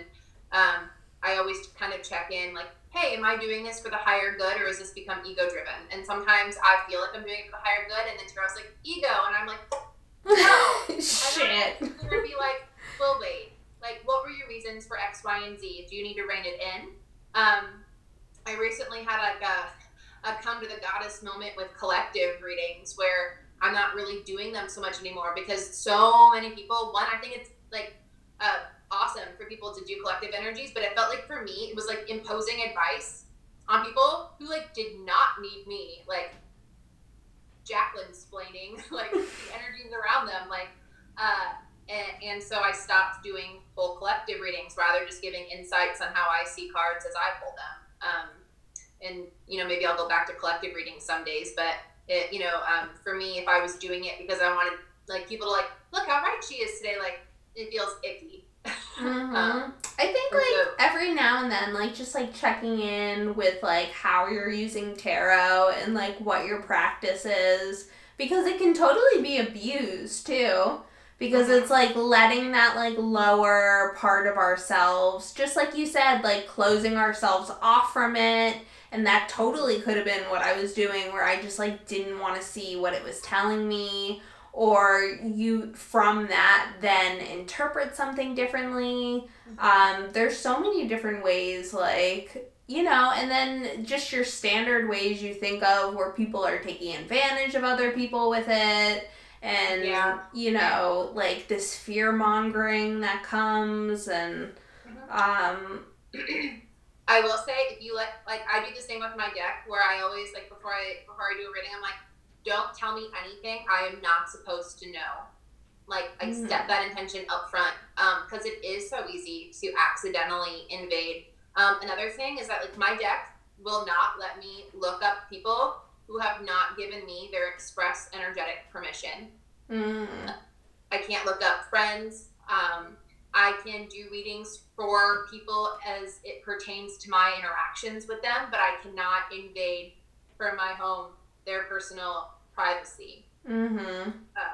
um, I always kind of check in like, hey, am I doing this for the higher good or has this become ego-driven? And sometimes I feel like I'm doing it for the higher good, and then Tarot's like, ego. And I'm like, no. Shit. And then I'd be like, well, wait, like, what were your reasons for X, Y, and Z? Do you need to rein it in? Um, I recently had like a, a come to the goddess moment with collective readings where I'm not really doing them so much anymore because so many people, one, I think it's like, uh, awesome for people to do collective energies, but it felt like for me, it was like imposing advice on people who like did not need me, like Jacqueline-splaining, like the energies around them, like, uh, And, and so I stopped doing full collective readings, rather just giving insights on how I see cards as I pull them. Um, and, you know, maybe I'll go back to collective readings some days, but it, you know, um, for me, if I was doing it because I wanted like people to like, look how right she is today, like it feels icky. Mm-hmm. um, I think like every now and then, like just like checking in with like how you're using tarot and like what your practice is, because it can totally be abused too. Because it's, like, letting that, like, lower part of ourselves, just like you said, like, closing ourselves off from it. And that totally could have been what I was doing, where I just, like, didn't want to see what it was telling me. Or you, from that, then interpret something differently. Mm-hmm. Um, there's so many different ways, like, you know, and then just your standard ways you think of where people are taking advantage of other people with it. And, yeah. you know, like this fear-mongering that comes and, um... I will say, if you let, like, I do this thing with my deck where I always, like, before I, before I do a reading, I'm like, don't tell me anything I am not supposed to know. Like, I mm-hmm. set that intention up front, um, because it is so easy to accidentally invade. Um, another thing is that, like, my deck will not let me look up people who have not given me their express energetic permission. Mm. I can't look up friends. Um, I can do readings for people as it pertains to my interactions with them, but I cannot invade from my home their personal privacy. Mm-hmm. Uh,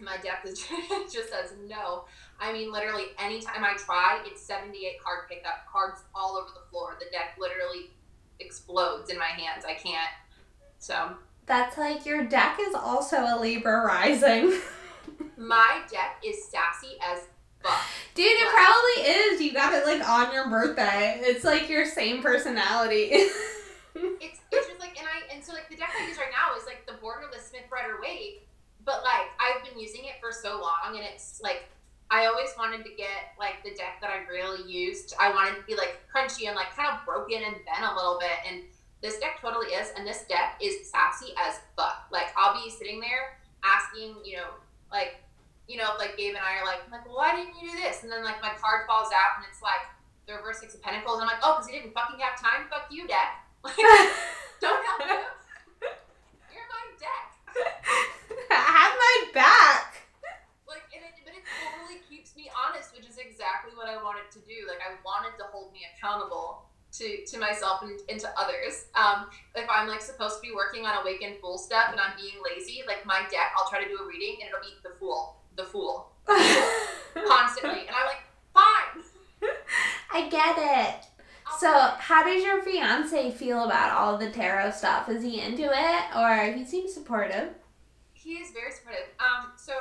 my deck is just says no. I mean, literally, anytime I try, it's seventy-eight card pickup, cards all over the floor. The deck literally explodes in my hands. I can't. So that's like your deck is also a Libra rising. My deck is sassy as fuck. Dude, it probably is. You got it like on your birthday. It's like your same personality. it's it's just like and I and so like the deck I use right now is like the Borderless Smith Rider Waite, but like I've been using it for so long and it's like I always wanted to get like the deck that I really used. I wanted to be like crunchy and like kind of broken and bent a little bit and this deck totally is, and this deck is sassy as fuck. Like, I'll be sitting there asking, you know, like, you know, like, Gabe and I are like, I'm like, why didn't you do this? And then, like, my card falls out, and it's, like, the reverse six of pentacles. And I'm like, oh, because you didn't fucking have time? Fuck you, deck. Like, don't help me. You're my deck. Have my back. Like, and it, but it totally keeps me honest, which is exactly what I wanted to do. Like, I wanted to hold me accountable to to myself and, and to others. Um, if I'm like supposed to be working on Awakened Fool stuff and I'm being lazy, like my deck, I'll try to do a reading and it'll be the fool, the fool, the fool constantly. And I'm like, fine. I get it. I'll so play. How does your fiance feel about all the tarot stuff? Is he into it or he seems supportive? He is very supportive. Um, so,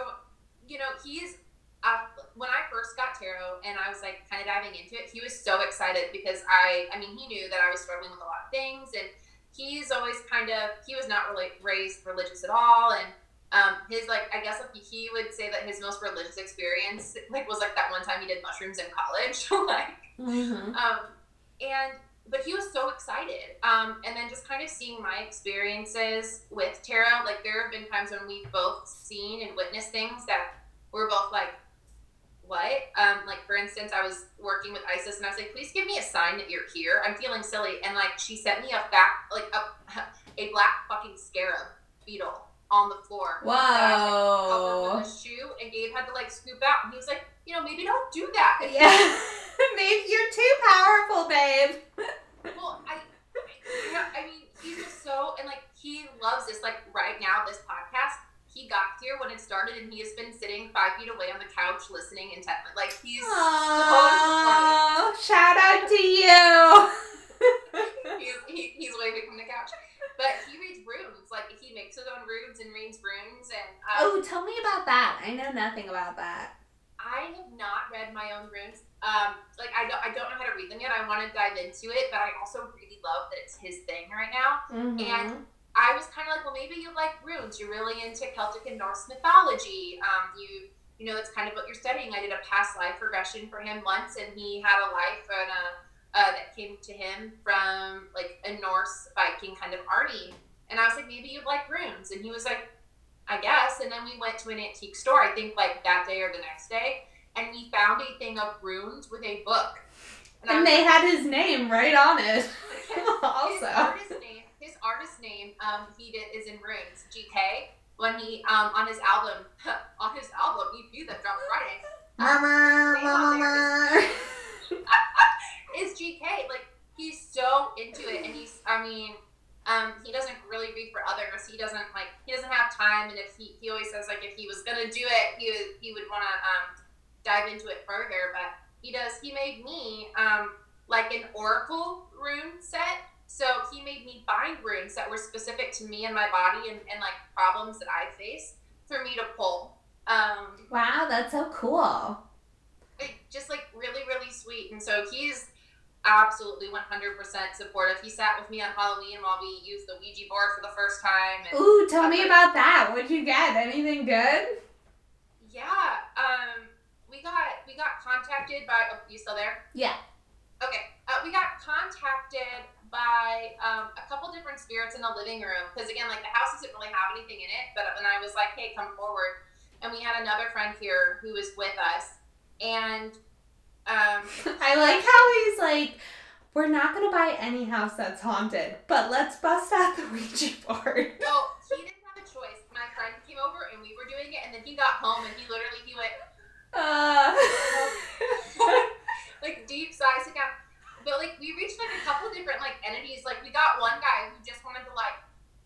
you know, he's, Uh, when I first got tarot and I was like kind of diving into it, he was so excited because I, I mean, he knew that I was struggling with a lot of things and he's always kind of, he was not really raised religious at all. And, um, his like, I guess like he would say that his most religious experience like was like that one time he did mushrooms in college, like, mm-hmm. um, and, but he was so excited. Um, and then just kind of seeing my experiences with tarot, like there have been times when we've both seen and witnessed things that we're both like, what? Um, like, for instance, I was working with Isis, and I was like, please give me a sign that you're here. I'm feeling silly. And, like, she sent me a back, like, a, a black fucking scarab beetle on the floor. Whoa. Covered with a shoe, and Gabe had to, like, scoop out. And he was like, you know, maybe don't do that. Yeah. Maybe you're too powerful, babe. Well, I, I, I mean, he's just so, and, like, he loves this, like, right now, this podcast. He got here when it started, and he has been sitting five feet away on the couch listening intently. Like, he's oh, so shout out to you. he's, he, he's waving from the couch. But he reads runes. Like, he makes his own runes and reads runes. And um, oh, tell me about that. I know nothing about that. I have not read my own runes. Um, like, I don't, I don't know how to read them yet. I want to dive into it, but I also really love that it's his thing right now. Mm-hmm. And I was kind of like, well, maybe you like runes. You're really into Celtic and Norse mythology. Um, you, you know, it's kind of what you're studying. I did a past life regression for him once, and he had a life and a, uh, that came to him from like a Norse Viking kind of army. And I was like, maybe you'd like runes. And he was like, I guess. And then we went to an antique store, I think like that day or the next day, and we found a thing of runes with a book. And, and they like, had his name right on it. Also. His name. His artist name, um, he did is in runes. G K. When he um on his album, on his album E P that dropped Friday, um, is G K. Like he's so into it, and he's. I mean, Um, he doesn't really read for others. He doesn't like, he doesn't have time. And if he, he always says like, if he was going to do it, he would, he would want to, um, dive into it further, but he does, he made me, um, like an Oracle rune set. So he made me bind runes that were specific to me and my body and, and like problems that I face for me to pull. Um, wow. That's so cool. It just like really, really sweet. And so he's absolutely one hundred percent supportive. He sat with me on Halloween while we used the Ouija board for the first time. And Ooh, tell me like, about that. What'd you get? Anything good? Yeah. Um, we got, we got contacted by, oh, you still there? Yeah. Okay. Uh, we got contacted by um, a couple different spirits in the living room. Because again, like the house doesn't really have anything in it. But when I was like, hey, come forward. And we had another friend here who was with us. And um, I like how he's like, we're not going to buy any house that's haunted, but let's bust out the Ouija board. No, he didn't have a choice. My friend came over and we were doing it, and then he got home and he literally, he went, uh. like deep sighs. But like we reached like a couple different like entities. Like we got one guy who just wanted to like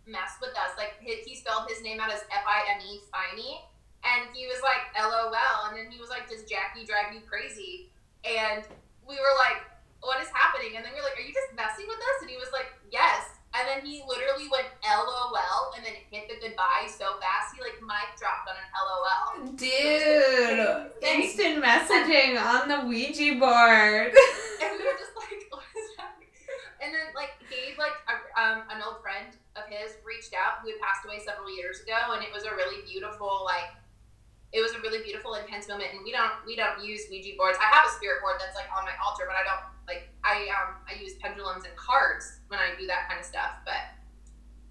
mess with us. Like he, he spelled his name out as F I M E, Fimey. And he was like, L O L. And then he was like, does Jackie drive you crazy? And we were like, what is happening? And then we were like, are you just messing with us? And he was like, yes. And then he literally went L O L and then hit the goodbye so fast. He like mic dropped on an L O L. Dude. Instant messaging on the Ouija board. And we were just like, what is happening? And then like Gabe, like a, um, an old friend of his reached out who had passed away several years ago. And it was a really beautiful like, It was a really beautiful, intense moment, and we don't we don't use Ouija boards. I have a spirit board that's like on my altar, but I don't like I um I use pendulums and cards when I do that kind of stuff. But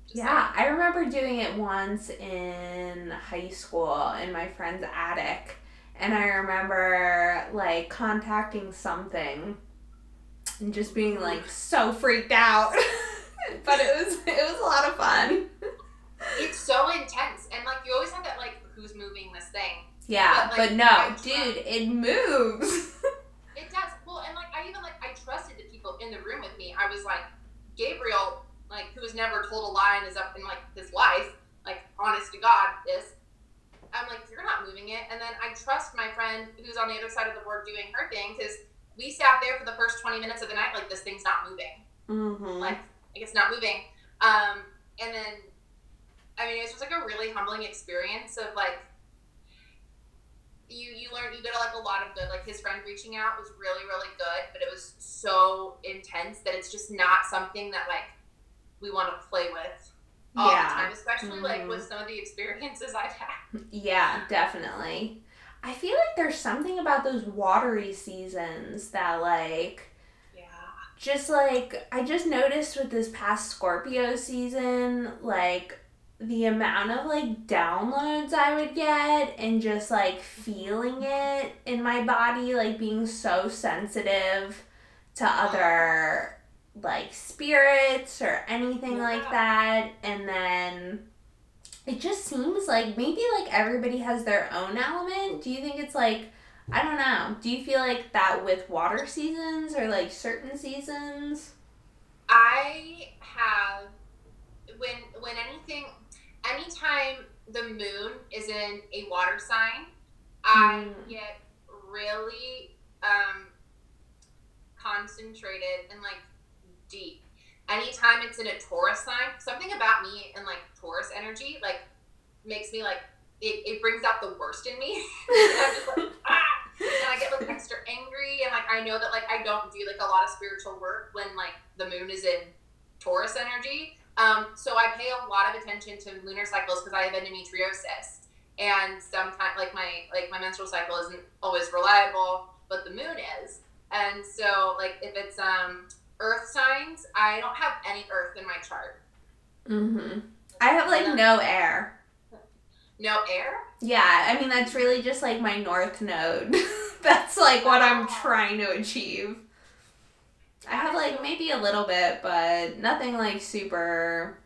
just yeah, like. I remember doing it once in high school in my friend's attic, and I remember like contacting something and just being like so freaked out. But it was it was a lot of fun. It's so intense, and like you always have that like. Who's moving this thing. Yeah, but, like, but no, dude, it moves. It does. Well, and, like, I even, like, I trusted the people in the room with me. I was, like, Gabriel, like, who has never told a lie and is up in, like, his life, like, honest to God, this. I'm like, you're not moving it. And then I trust my friend who's on the other side of the board doing her thing because we sat there for the first twenty minutes of the night like, this thing's not moving. Mm-hmm. Like, like, it's not moving. Um, and then... I mean, it was just, like, a really humbling experience of, like, you you learn, you get, like, a lot of good. Like, his friend reaching out was really, really good, but it was so intense that it's just not something that, like, we want to play with all yeah. the time, especially, mm-hmm. like, with some of the experiences I've had. Yeah, definitely. I feel like there's something about those watery seasons that, like... Yeah. Just, like, I just noticed with this past Scorpio season, like... the amount of, like, downloads I would get and just, like, feeling it in my body, like, being so sensitive to other, like, spirits or anything yeah. like that. And then it just seems like maybe, like, everybody has their own element. Do you think it's, like, I don't know. Do you feel like that with water seasons or, like, certain seasons? I have, when, when anything... Anytime the moon is in a water sign, I mm. get really um, concentrated and, like, deep. Anytime it's in a Taurus sign, something about me and, like, Taurus energy, like, makes me, like, it, it brings out the worst in me. And I'm just like, ah! And I get, like, extra angry. And, like, I know that, like, I don't do, like, a lot of spiritual work when, like, the moon is in Taurus energy. Um, so I pay a lot of attention to lunar cycles because I have endometriosis, and sometimes like my like my menstrual cycle isn't always reliable, but the moon is. And so like if it's um, earth signs, I don't have any earth in my chart. Mm-hmm. I have like no air. No air? Yeah, I mean that's really just like my north node. That's like what I'm trying to achieve. I have, like, maybe a little bit, but nothing, like, super...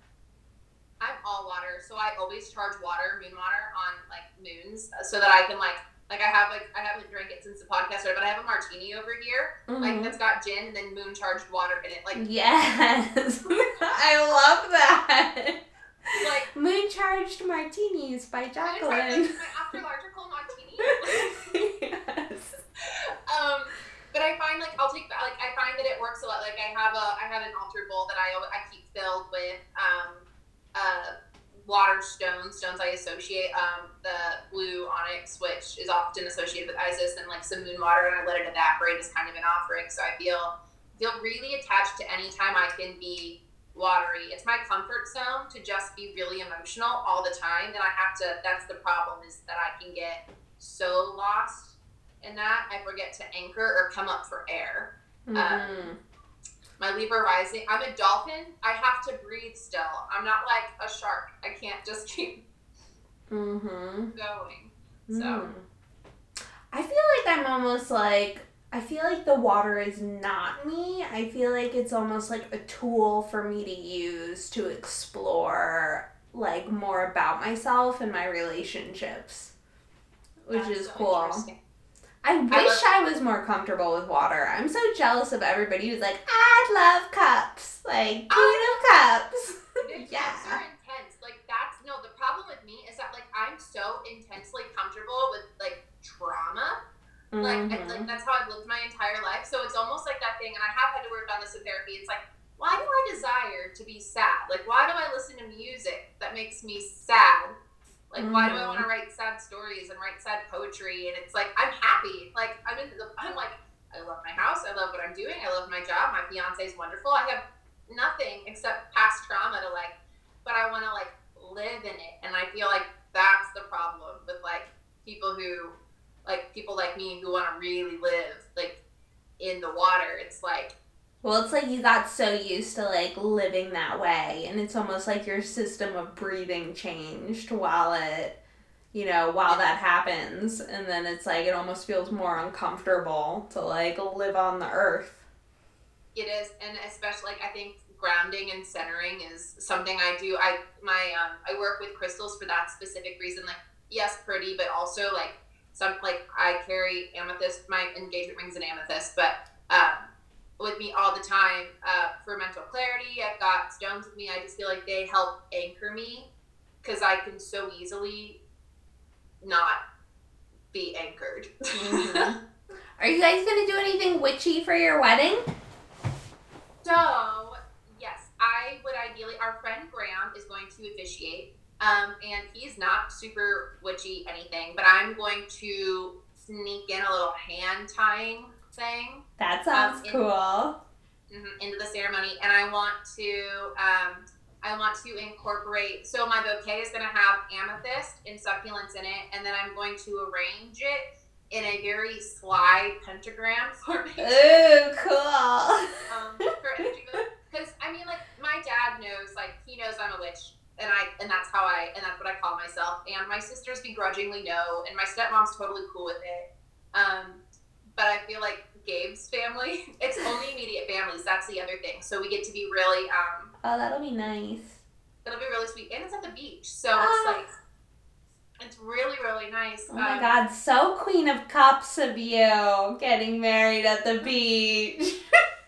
I'm all water, so I always charge water, moon water, on, like, moons, so that I can, like, Like, I have, like, I haven't drank it since the podcast started, but I have a martini over here, mm-hmm. like, that's got gin and then moon-charged water in it. Like, yes! I love that! Like, moon-charged martinis by Jacqueline. Astrological martini. Yes. Um, but I find, like, I'll take, like, I find that it works a lot. Like, I have a, I have an altar bowl that I, I keep filled with, um, uh, water stones, stones I associate, um, the blue onyx, which is often associated with Isis, and like some moon water, and I let it evaporate as kind of an offering. So I feel feel really attached to any time I can be watery. It's my comfort zone to just be really emotional all the time. And I have to, that's the problem, is that I can get so lost in that I forget to anchor or come up for air. Mm-hmm. Um, my Libra rising, I'm a dolphin. I have to breathe still. I'm not like a shark. I can't just keep mm-hmm. going. So. Mm. I feel like I'm almost like, I feel like the water is not me. I feel like it's almost like a tool for me to use to explore like more about myself and my relationships, which That's is so cool. I wish I, I was more comfortable with water. I'm so jealous of everybody who's like, I love cups. Like, queen of cups. Yeah. Cups are intense. Like, that's, no, the problem with me is that, like, I'm so intensely comfortable with, like, trauma. Mm-hmm. Like, I, like, that's how I've lived my entire life. So it's almost like that thing, and I have had to work on this in therapy. It's like, why do I desire to be sad? Like, why do I listen to music that makes me sad? Like, why do I want to write sad stories and write sad poetry? And it's like, I'm happy. Like, I'm in the, I'm like, I love my house. I love what I'm doing. I love my job. My fiance's wonderful. I have nothing except past trauma to like, but I want to like live in it. And I feel like that's the problem with like people who, like people like me who want to really live like in the water. It's like, well, it's like you got so used to, like, living that way, and it's almost like your system of breathing changed while it, you know, while that happens, and then it's like it almost feels more uncomfortable to, like, live on the earth. It is, and especially, like, I think grounding and centering is something I do. I, my, um, I work with crystals for that specific reason, like, yes, pretty, but also, like, some, like, I carry amethyst, my engagement ring's an amethyst, but, um, with me all the time uh for mental clarity. I've got stones with me. I just feel like they help anchor me because I can so easily not be anchored. Mm-hmm. Are you guys gonna do anything witchy for your wedding? So yes, I would ideally, our friend Graham is going to officiate, um and he's not super witchy anything, but I'm going to sneak in a little hand tying thing. That sounds um, in, cool. Mm-hmm, into the ceremony, and I want to, um, I want to incorporate. So my bouquet is going to have amethyst and succulents in it, and then I'm going to arrange it in a very sly pentagram formation. Ooh, cool. Um, for energy, because I mean, like my dad knows, like he knows I'm a witch, and I, and that's how I, and that's what I call myself. And my sisters begrudgingly know, and my stepmom's totally cool with it. Um, but I feel like Gabe's family, it's only immediate families. That's the other thing. So we get to be really, um... oh, that'll be nice. It'll be really sweet. And it's at the beach. So ah. it's like, it's really, really nice. Oh my um, God, so Queen of Cups of you getting married at the beach.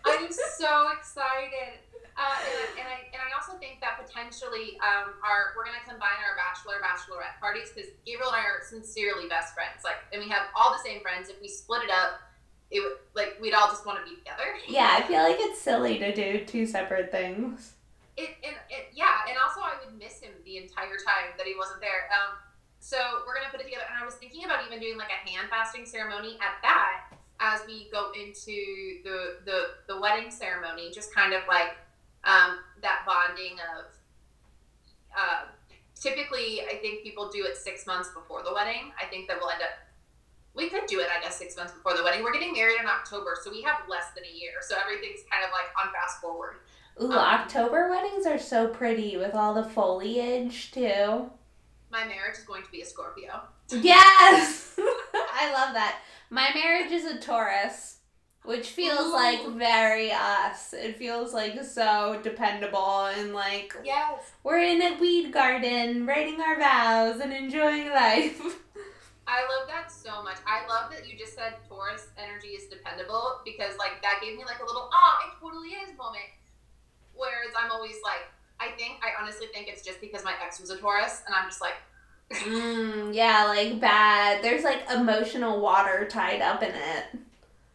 I'm so excited. Uh, and, I, and I and I also think that potentially um, our we're going to combine our bachelor bachelorette parties because Gabriel and I are sincerely best friends. Like, and we have all the same friends. If we split it up, it would, like we'd all just want to be together. Yeah, I feel like it's silly to do two separate things. It and it, yeah, and also I would miss him the entire time that he wasn't there. Um, so we're going to put it together. And I was thinking about even doing like a hand fasting ceremony at that as we go into the the the wedding ceremony, just kind of like. Um, that bonding of, uh, typically I think people do it six months before the wedding. I think that we'll end up, we could do it, I guess, six months before the wedding. We're getting married in October, so we have less than a year. So everything's kind of like on fast forward. Ooh, um, October weddings are so pretty with all the foliage too. My marriage is going to be a Scorpio. Yes! I love that. My marriage is a Taurus. Which feels, ooh, like very us. It feels like so dependable and like, yes, we're in a weed garden writing our vows and enjoying life. I love that so much. that you just said Taurus energy is dependable, because like that gave me like a little ah, it totally is moment. Whereas I'm always like, I think I honestly think it's just because my ex was a Taurus, and I'm just like, mm, yeah, like bad. There's like emotional water tied up in it.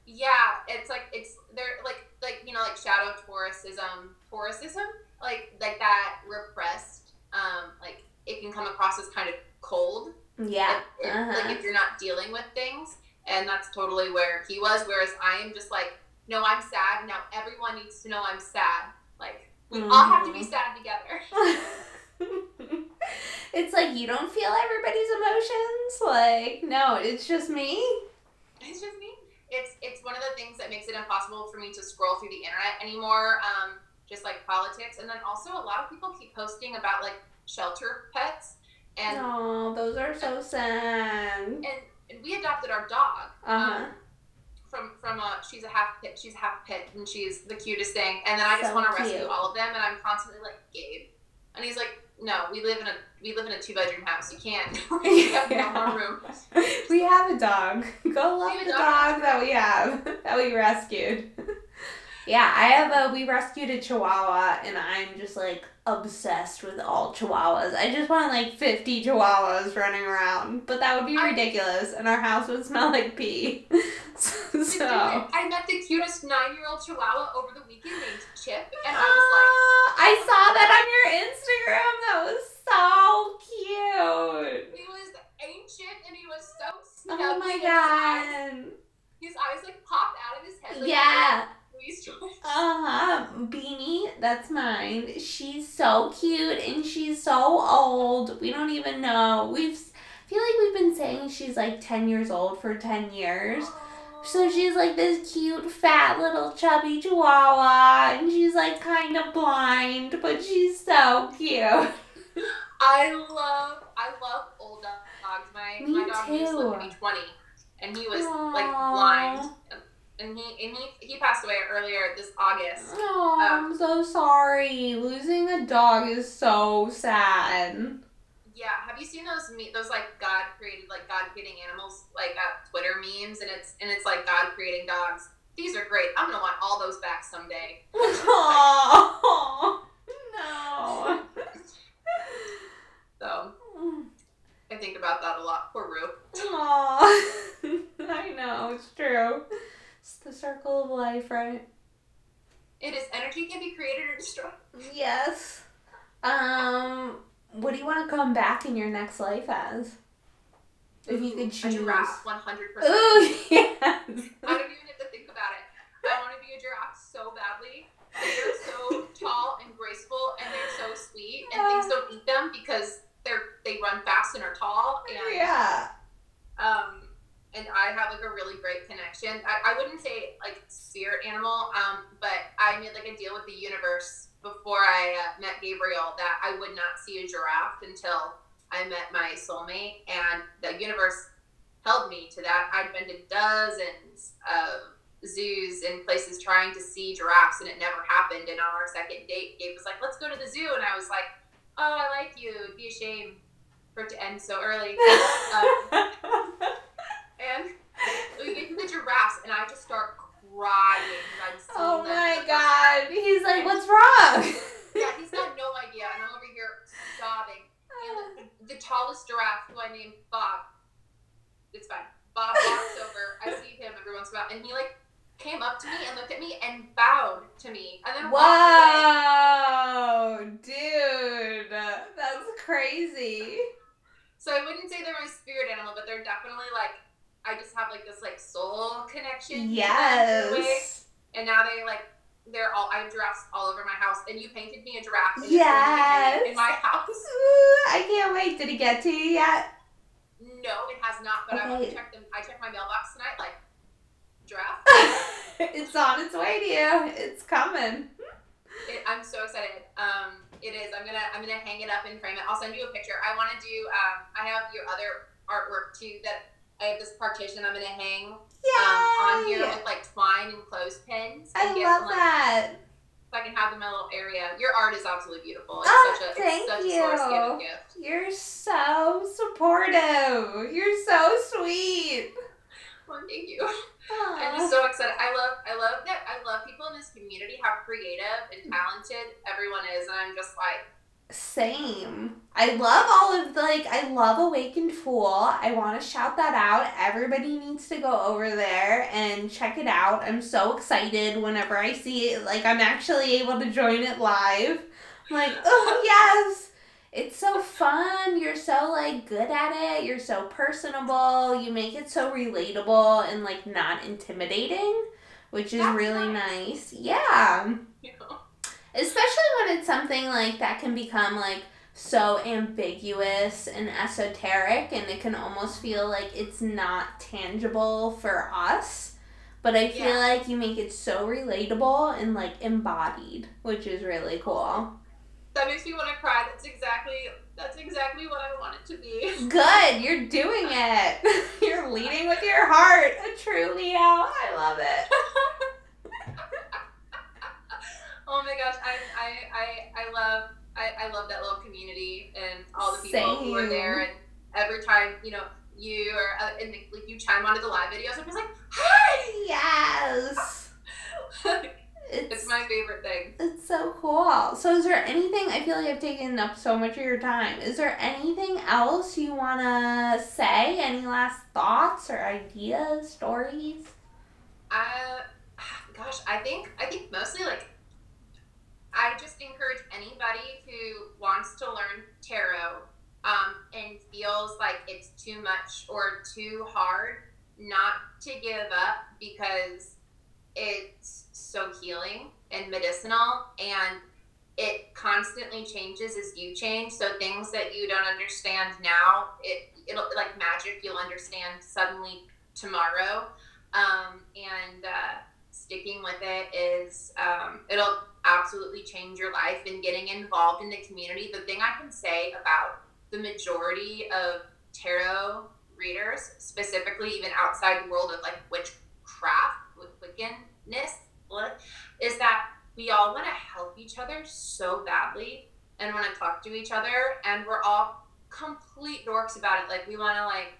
Yeah, it's like it's there, like like you know, like shadow Taurusism, Taurusism, like like that repressed, um, like it can come across as kind of cold. Yeah, if, if, uh-huh. like if you're not dealing with things, and that's totally where he was. Whereas I am just like, no, I'm sad. Now everyone needs to know I'm sad. Like we mm-hmm. all have to be sad together. It's like you don't feel everybody's emotions. Like no, it's just me. It's just me. It's it's one of the things that makes it impossible for me to scroll through the internet anymore. Um, just like politics, and then also a lot of people keep posting about like shelter pets. And oh, those are so sad. And, and we adopted our dog. Uh-huh. Um, from from a she's a half pit, she's half pit, and she's the cutest thing. And then I just so want to rescue all of them, and I'm constantly like Gabe, and he's like, no, we live in a we live in a two bedroom house. You can't. We have yeah. no more room. We have a dog. Go love the dog, dog that we have that we rescued. Yeah, I have a, we rescued a Chihuahua, and I'm just, like, obsessed with all Chihuahuas. I just want, like, fifty Chihuahuas running around, but that would be ridiculous, I, and our house would smell like pee. so, so. I met the cutest nine-year-old Chihuahua over the weekend named Chip, and I was like... Oh, I saw that on your Instagram. That was so cute. He was ancient, and he was so snug. Oh, my God. His eyes, his eyes, like, popped out of his head. Like, yeah. Uh-huh. Beanie, that's mine. She's so cute, and she's so old. We don't even know. We've I feel like we've been saying she's like ten years old for ten years. So she's like this cute, fat, little chubby Chihuahua, and she's like kind of blind, but she's so cute. I love I love old dogs. My Me my dog too. Used to live to be twenty, and he was Aww. Like blind. And he and he, he passed away earlier this August. Oh, um, I'm so sorry. Losing a dog is so sad. Yeah, have you seen those me- those like God created like God creating animals like uh, Twitter memes, and it's and it's like God creating dogs. These are great. I'm gonna want all those back someday. Oh no. So I think about that a lot. Poor Rue. Oh, I know it's true. It's the circle of life, right? It is. Energy can be created or destroyed. Yes. Um, what do you want to come back in your next life as? If you could choose. A giraffe, one hundred percent. Ooh, yes. I don't even have to think about it. I want to be a giraffe so badly. They're so tall and graceful, and they're so sweet, and yeah. things don't eat them because they're they run fast and are tall. And, yeah. Um... And I have, like, a really great connection. I, I wouldn't say, like, spirit animal, um, but I made, like, a deal with the universe before I uh, met Gabriel that I would not see a giraffe until I met my soulmate. And the universe held me to that. I'd been to dozens of zoos and places trying to see giraffes, and it never happened. And on our second date, Gabe was like, let's go to the zoo. And I was like, oh, I like you. It'd be a shame for it to end so early. Um, And we get to the giraffes, and I just start crying. I'm oh, my God. Crying. He's like, what's wrong? Yeah, he's got no idea. And I'm over here sobbing. And the, the tallest giraffe, who I named Bob, it's fine. Bob walks over. I see him every once in a while. And he, like, came up to me and looked at me and bowed to me. And then wow, dude. That's crazy. So I wouldn't say they're my spirit animal, but they're definitely, like, I just have, like, this, like, soul connection. Yes. And now they, like, they're all, I have giraffes all over my house. And you painted me a giraffe. And yes. In my house. Ooh, I can't wait. Did it get to you yet? No, it has not. But okay. I want to check them. I checked my mailbox tonight, like, giraffe. It's on its way to you. It's coming. It, I'm so excited. Um, it is. I'm going to, I'm going to hang it up and frame it. I'll send you a picture. I want to do, um, I have your other artwork, too, that I have this partition I'm going to hang um, on here with, like, twine and clothespins. I and love like, that. So I can have them in my little area. Your art is absolutely beautiful. It's oh, such a, thank it's such you. A source gift. You're so supportive. You're so sweet. Well, thank you. Aww. I'm just so excited. I love, I love that. I love people in this community, how creative and talented everyone is. And I'm just like, same. I love all of the, like, I love Awakened Fool. I want to shout that out. Everybody needs to go over there and check it out. I'm so excited whenever I see it. Like, I'm actually able to join it live. I'm like, oh, yes. It's so fun. You're so, like, good at it. You're so personable. You make it so relatable and, like, not intimidating, which is That's really nice. nice. Yeah. Yeah. Especially when it's something, like, that can become, like, so ambiguous and esoteric, and it can almost feel like it's not tangible for us. But I feel yeah. like you make it so relatable and, like, embodied, which is really cool. That makes me want to cry. That's exactly, that's exactly what I want it to be. Good. You're doing it. You're leading with your heart. A true Leo. I love it. Oh my gosh, I I, I, I love I, I love that little community and all the people Same. who are there. And every time, you know, you are uh, and like you chime onto the live videos, I'm just like, hi! Yes! it's, it's my favorite thing. It's so cool. So is there anything, I feel like I've taken up so much of your time. Is there anything else you want to say? Any last thoughts or ideas, stories? Uh, gosh, I think I think mostly like, I just encourage anybody who wants to learn tarot um, and feels like it's too much or too hard not to give up, because it's so healing and medicinal, and it constantly changes as you change. So things that you don't understand now, it, it'll like magic, you'll understand suddenly tomorrow. Um, and uh, sticking with it is, um, it'll absolutely change your life. And getting involved in the community, the thing I can say about the majority of tarot readers, specifically even outside the world of like witchcraft, Wiccanness, is that we all want to help each other so badly and want to talk to each other, and we're all complete dorks about it. Like, we want to like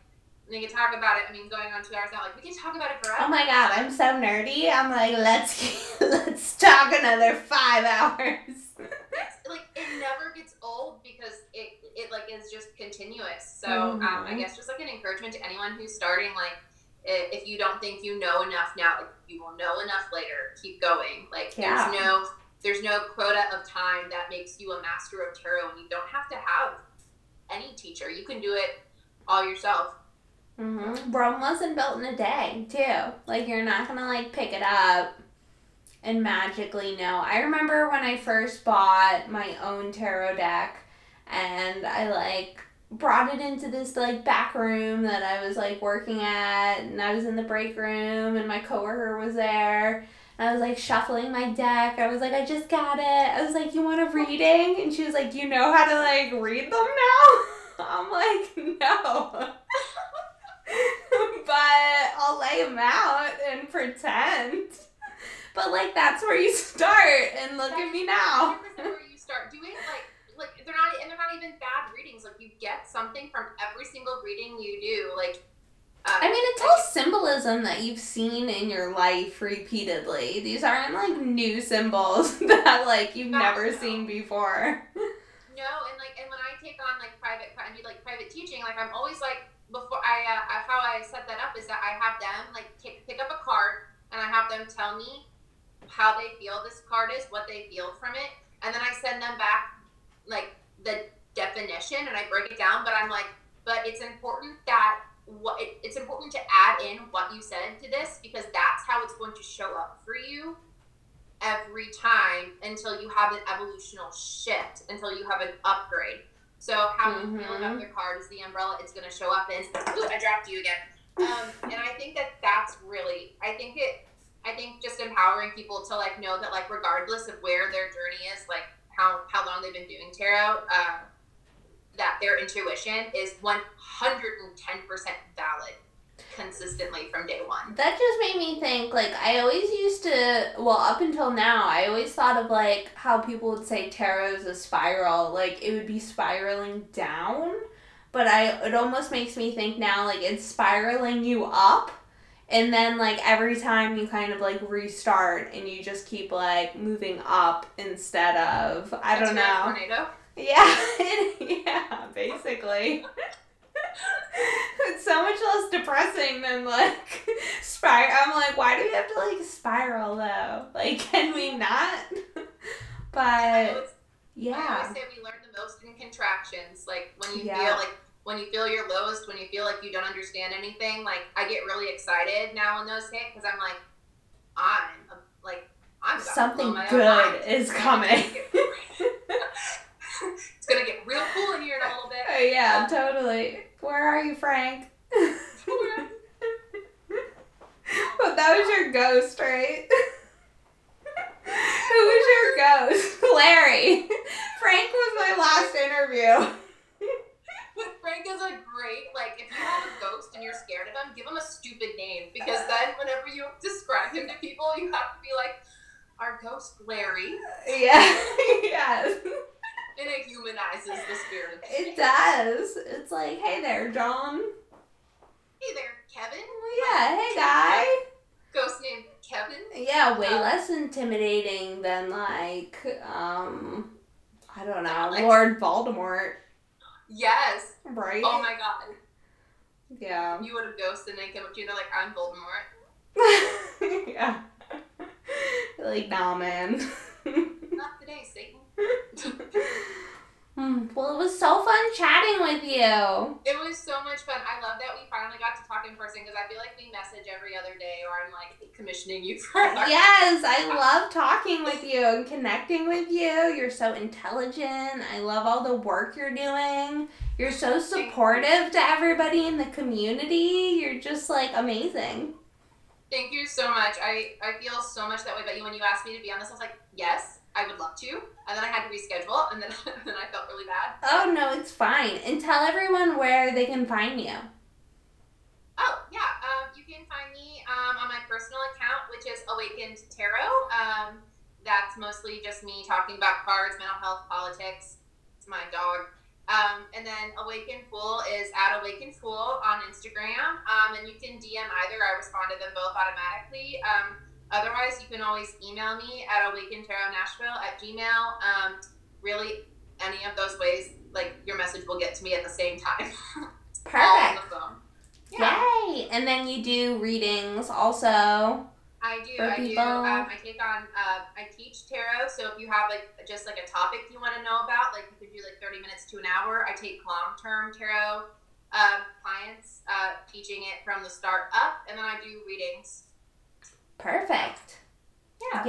we can talk about it. I mean, going on two hours now, like, we can talk about it forever. Oh my god, I'm so nerdy. I'm like, let's let's talk another five hours. It's, like, it never gets old, because it it like is just continuous. So mm-hmm. um, I guess just like an encouragement to anyone who's starting, like, if you don't think you know enough now, like, you will know enough later. Keep going. Like, yeah. there's no there's no quota of time that makes you a master of tarot, and you don't have to have any teacher. You can do it all yourself. Mm-hmm. Rome wasn't built in a day, too. Like, you're not going to, like, pick it up and magically know. I remember when I first bought my own tarot deck, and I, like, brought it into this, like, back room that I was, like, working at, and I was in the break room, and my coworker was there, and I was, like, shuffling my deck. I was like, I just got it. I was like, you want a reading? And she was like, you know how to, like, read them now? I'm like, no. But I'll lay them out and pretend. But, like, that's where you start, and look that's at me now. one hundred percent where you start doing, like, like they're not, and they're not even bad readings. Like, you get something from every single reading you do. Like, uh, I mean, it's like, all symbolism that you've seen in your life repeatedly. These aren't, like, new symbols that, like, you've never no. seen before. No, and, like, and when I take on, like, private, I do, like, private teaching, like, I'm always, like, Before I, uh, how I set that up is that I have them like pick, pick up a card, and I have them tell me how they feel this card is, what they feel from it, and then I send them back like the definition, and I break it down. But I'm like, but it's important that what it, it's important to add in what you said to this, because that's how it's going to show up for you every time until you have an evolutional shift, until you have an upgrade. So how mm-hmm. you feel about your card is the umbrella it's going to show up in. Ooh, I dropped you again. Um, and I think that that's really, I think it, I think just empowering people to like know that like regardless of where their journey is, like how, how long they've been doing tarot, uh, that their intuition is one hundred ten percent valid consistently from day one. That just made me think, like, I always used to, well, up until now, I always thought of, like, how people would say tarot is a spiral, like, it would be spiraling down, but I, it almost makes me think now, like, it's spiraling you up, And then, like, every time you kind of, like, restart and you just keep, like, moving up instead of, I don't know. Tornado? Yeah. Yeah, basically. It's so much less depressing than, like, spiral. I'm like, why do we have to, like, spiral, though? Like, can we not? But, yeah. I always say we learn the most in contractions. Like, when you yeah. feel, like, when you feel your lowest, when you feel like you don't understand anything, like, I get really excited now when those hit, because I'm like, I'm, like, I'm something good is coming. It's going to get real cool in here in a little bit. Oh, yeah, um, totally. Where are you, Frank? Well, that was your ghost, right? Who was your ghost? Larry. Frank was my last interview. But Frank is a great, like, if you have a ghost and you're scared of him, give him a stupid name. Because then whenever you describe him to people, you have to be like, our ghost, Larry. Yeah. Yes. And it humanizes the spirit. It does. It's like, hey there, John. Hey there, Kevin. Yeah, like, hey, guy. Ghost named Kevin. Yeah, way um, less intimidating than, like, um, I don't know, Alex. Lord Voldemort. Yes. Right? Oh my god. Yeah. You would have ghosted and they came up to you and they're like, I'm Voldemort. Yeah. Like, nah, man. Not today, Satan. Well, it was so fun chatting with you. It was so much fun. I love that we finally got to talk in person because I feel like we message every other day or I'm like commissioning you for our- Yes, I love talking with you and connecting with you. You're so intelligent. I love all the work you're doing. You're so supportive to everybody in the community. You're just like amazing. Thank you so much. I, I feel so much that way about you. When you asked me to be on this, I was like, yes. I would love to, and then I had to reschedule, and then and then I felt really bad. Oh, no, it's fine. And tell everyone where they can find you. Oh, yeah. Um, you can find me um, on my personal account, which is Awakened Tarot. Um, that's mostly just me talking about cards, mental health, politics. It's my dog. Um, and then Awakened Fool is at Awakened Fool on Instagram, um, and you can D M either. I respond to them both automatically. Um, Otherwise, you can always email me at awakened tarot nashville at gmail. Um, really, any of those ways, like, your message will get to me at the same time. Perfect. All of them. Yeah. Yay. And then you do readings also. I do. I people. do. Um, I take on, uh, I teach tarot. So if you have, like, just, like, a topic you want to know about, like, you could do, like, thirty minutes to an hour. I take long-term tarot uh, clients, uh, teaching it from the start up. And then I do readings. Perfect. Yeah.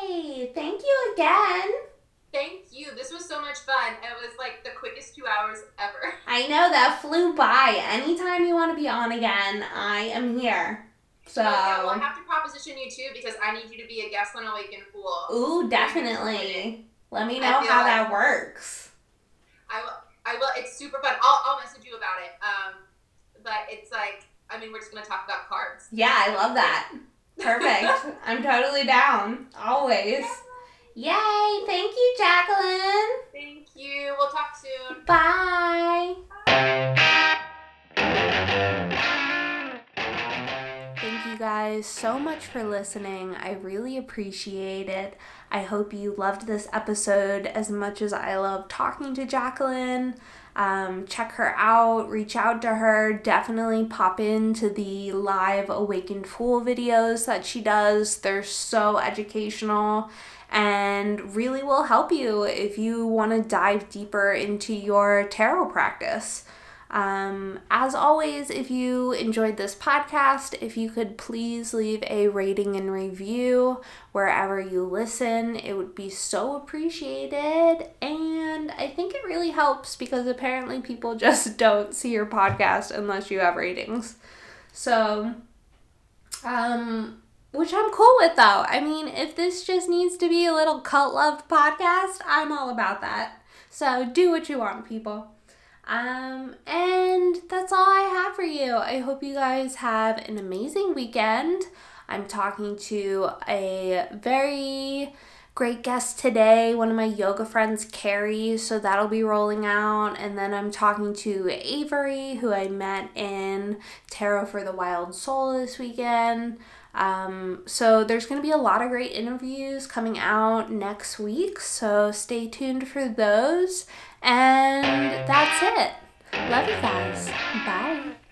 Yay. Thank you again. Thank you. This was so much fun. It was like the quickest two hours ever. I know. That flew by. Anytime you want to be on again, I am here. So. Oh, yeah, well, I have to proposition you too because I need you to be a guest on Awakened Fool. Ooh, definitely. Let me know how like that works. I will. I will. It's super fun. I'll, I'll message you about it. Um, But it's like, I mean, we're just going to talk about cards. Yeah, I love that. Perfect. I'm totally down. Always. Yay. Thank you, Jacqueline. Thank you. We'll talk soon. Bye. Bye. Thank you guys so much for listening. I really appreciate it. I hope you loved this episode as much as I love talking to Jacqueline. Um, check her out, reach out to her, definitely pop into the live Awakened Fool videos that she does. They're so educational and really will help you if you want to dive deeper into your tarot practice. Um, as always, if you enjoyed this podcast, if you could please leave a rating and review wherever you listen, it would be so appreciated. And I think it really helps because apparently people just don't see your podcast unless you have ratings. So, um, which I'm cool with though. I mean, if this just needs to be a little cult-loved podcast, I'm all about that. So do what you want, people. Um, and that's all I have for you. I hope you guys have an amazing weekend. I'm talking to a very Great guest today, one of my yoga friends, Carrie, so that'll be rolling out. And then I'm talking to Avery, who I met in Tarot for the Wild Soul this weekend. Um, so there's going to be a lot of great interviews coming out next week, so stay tuned for those. And that's it. Love you guys. Bye.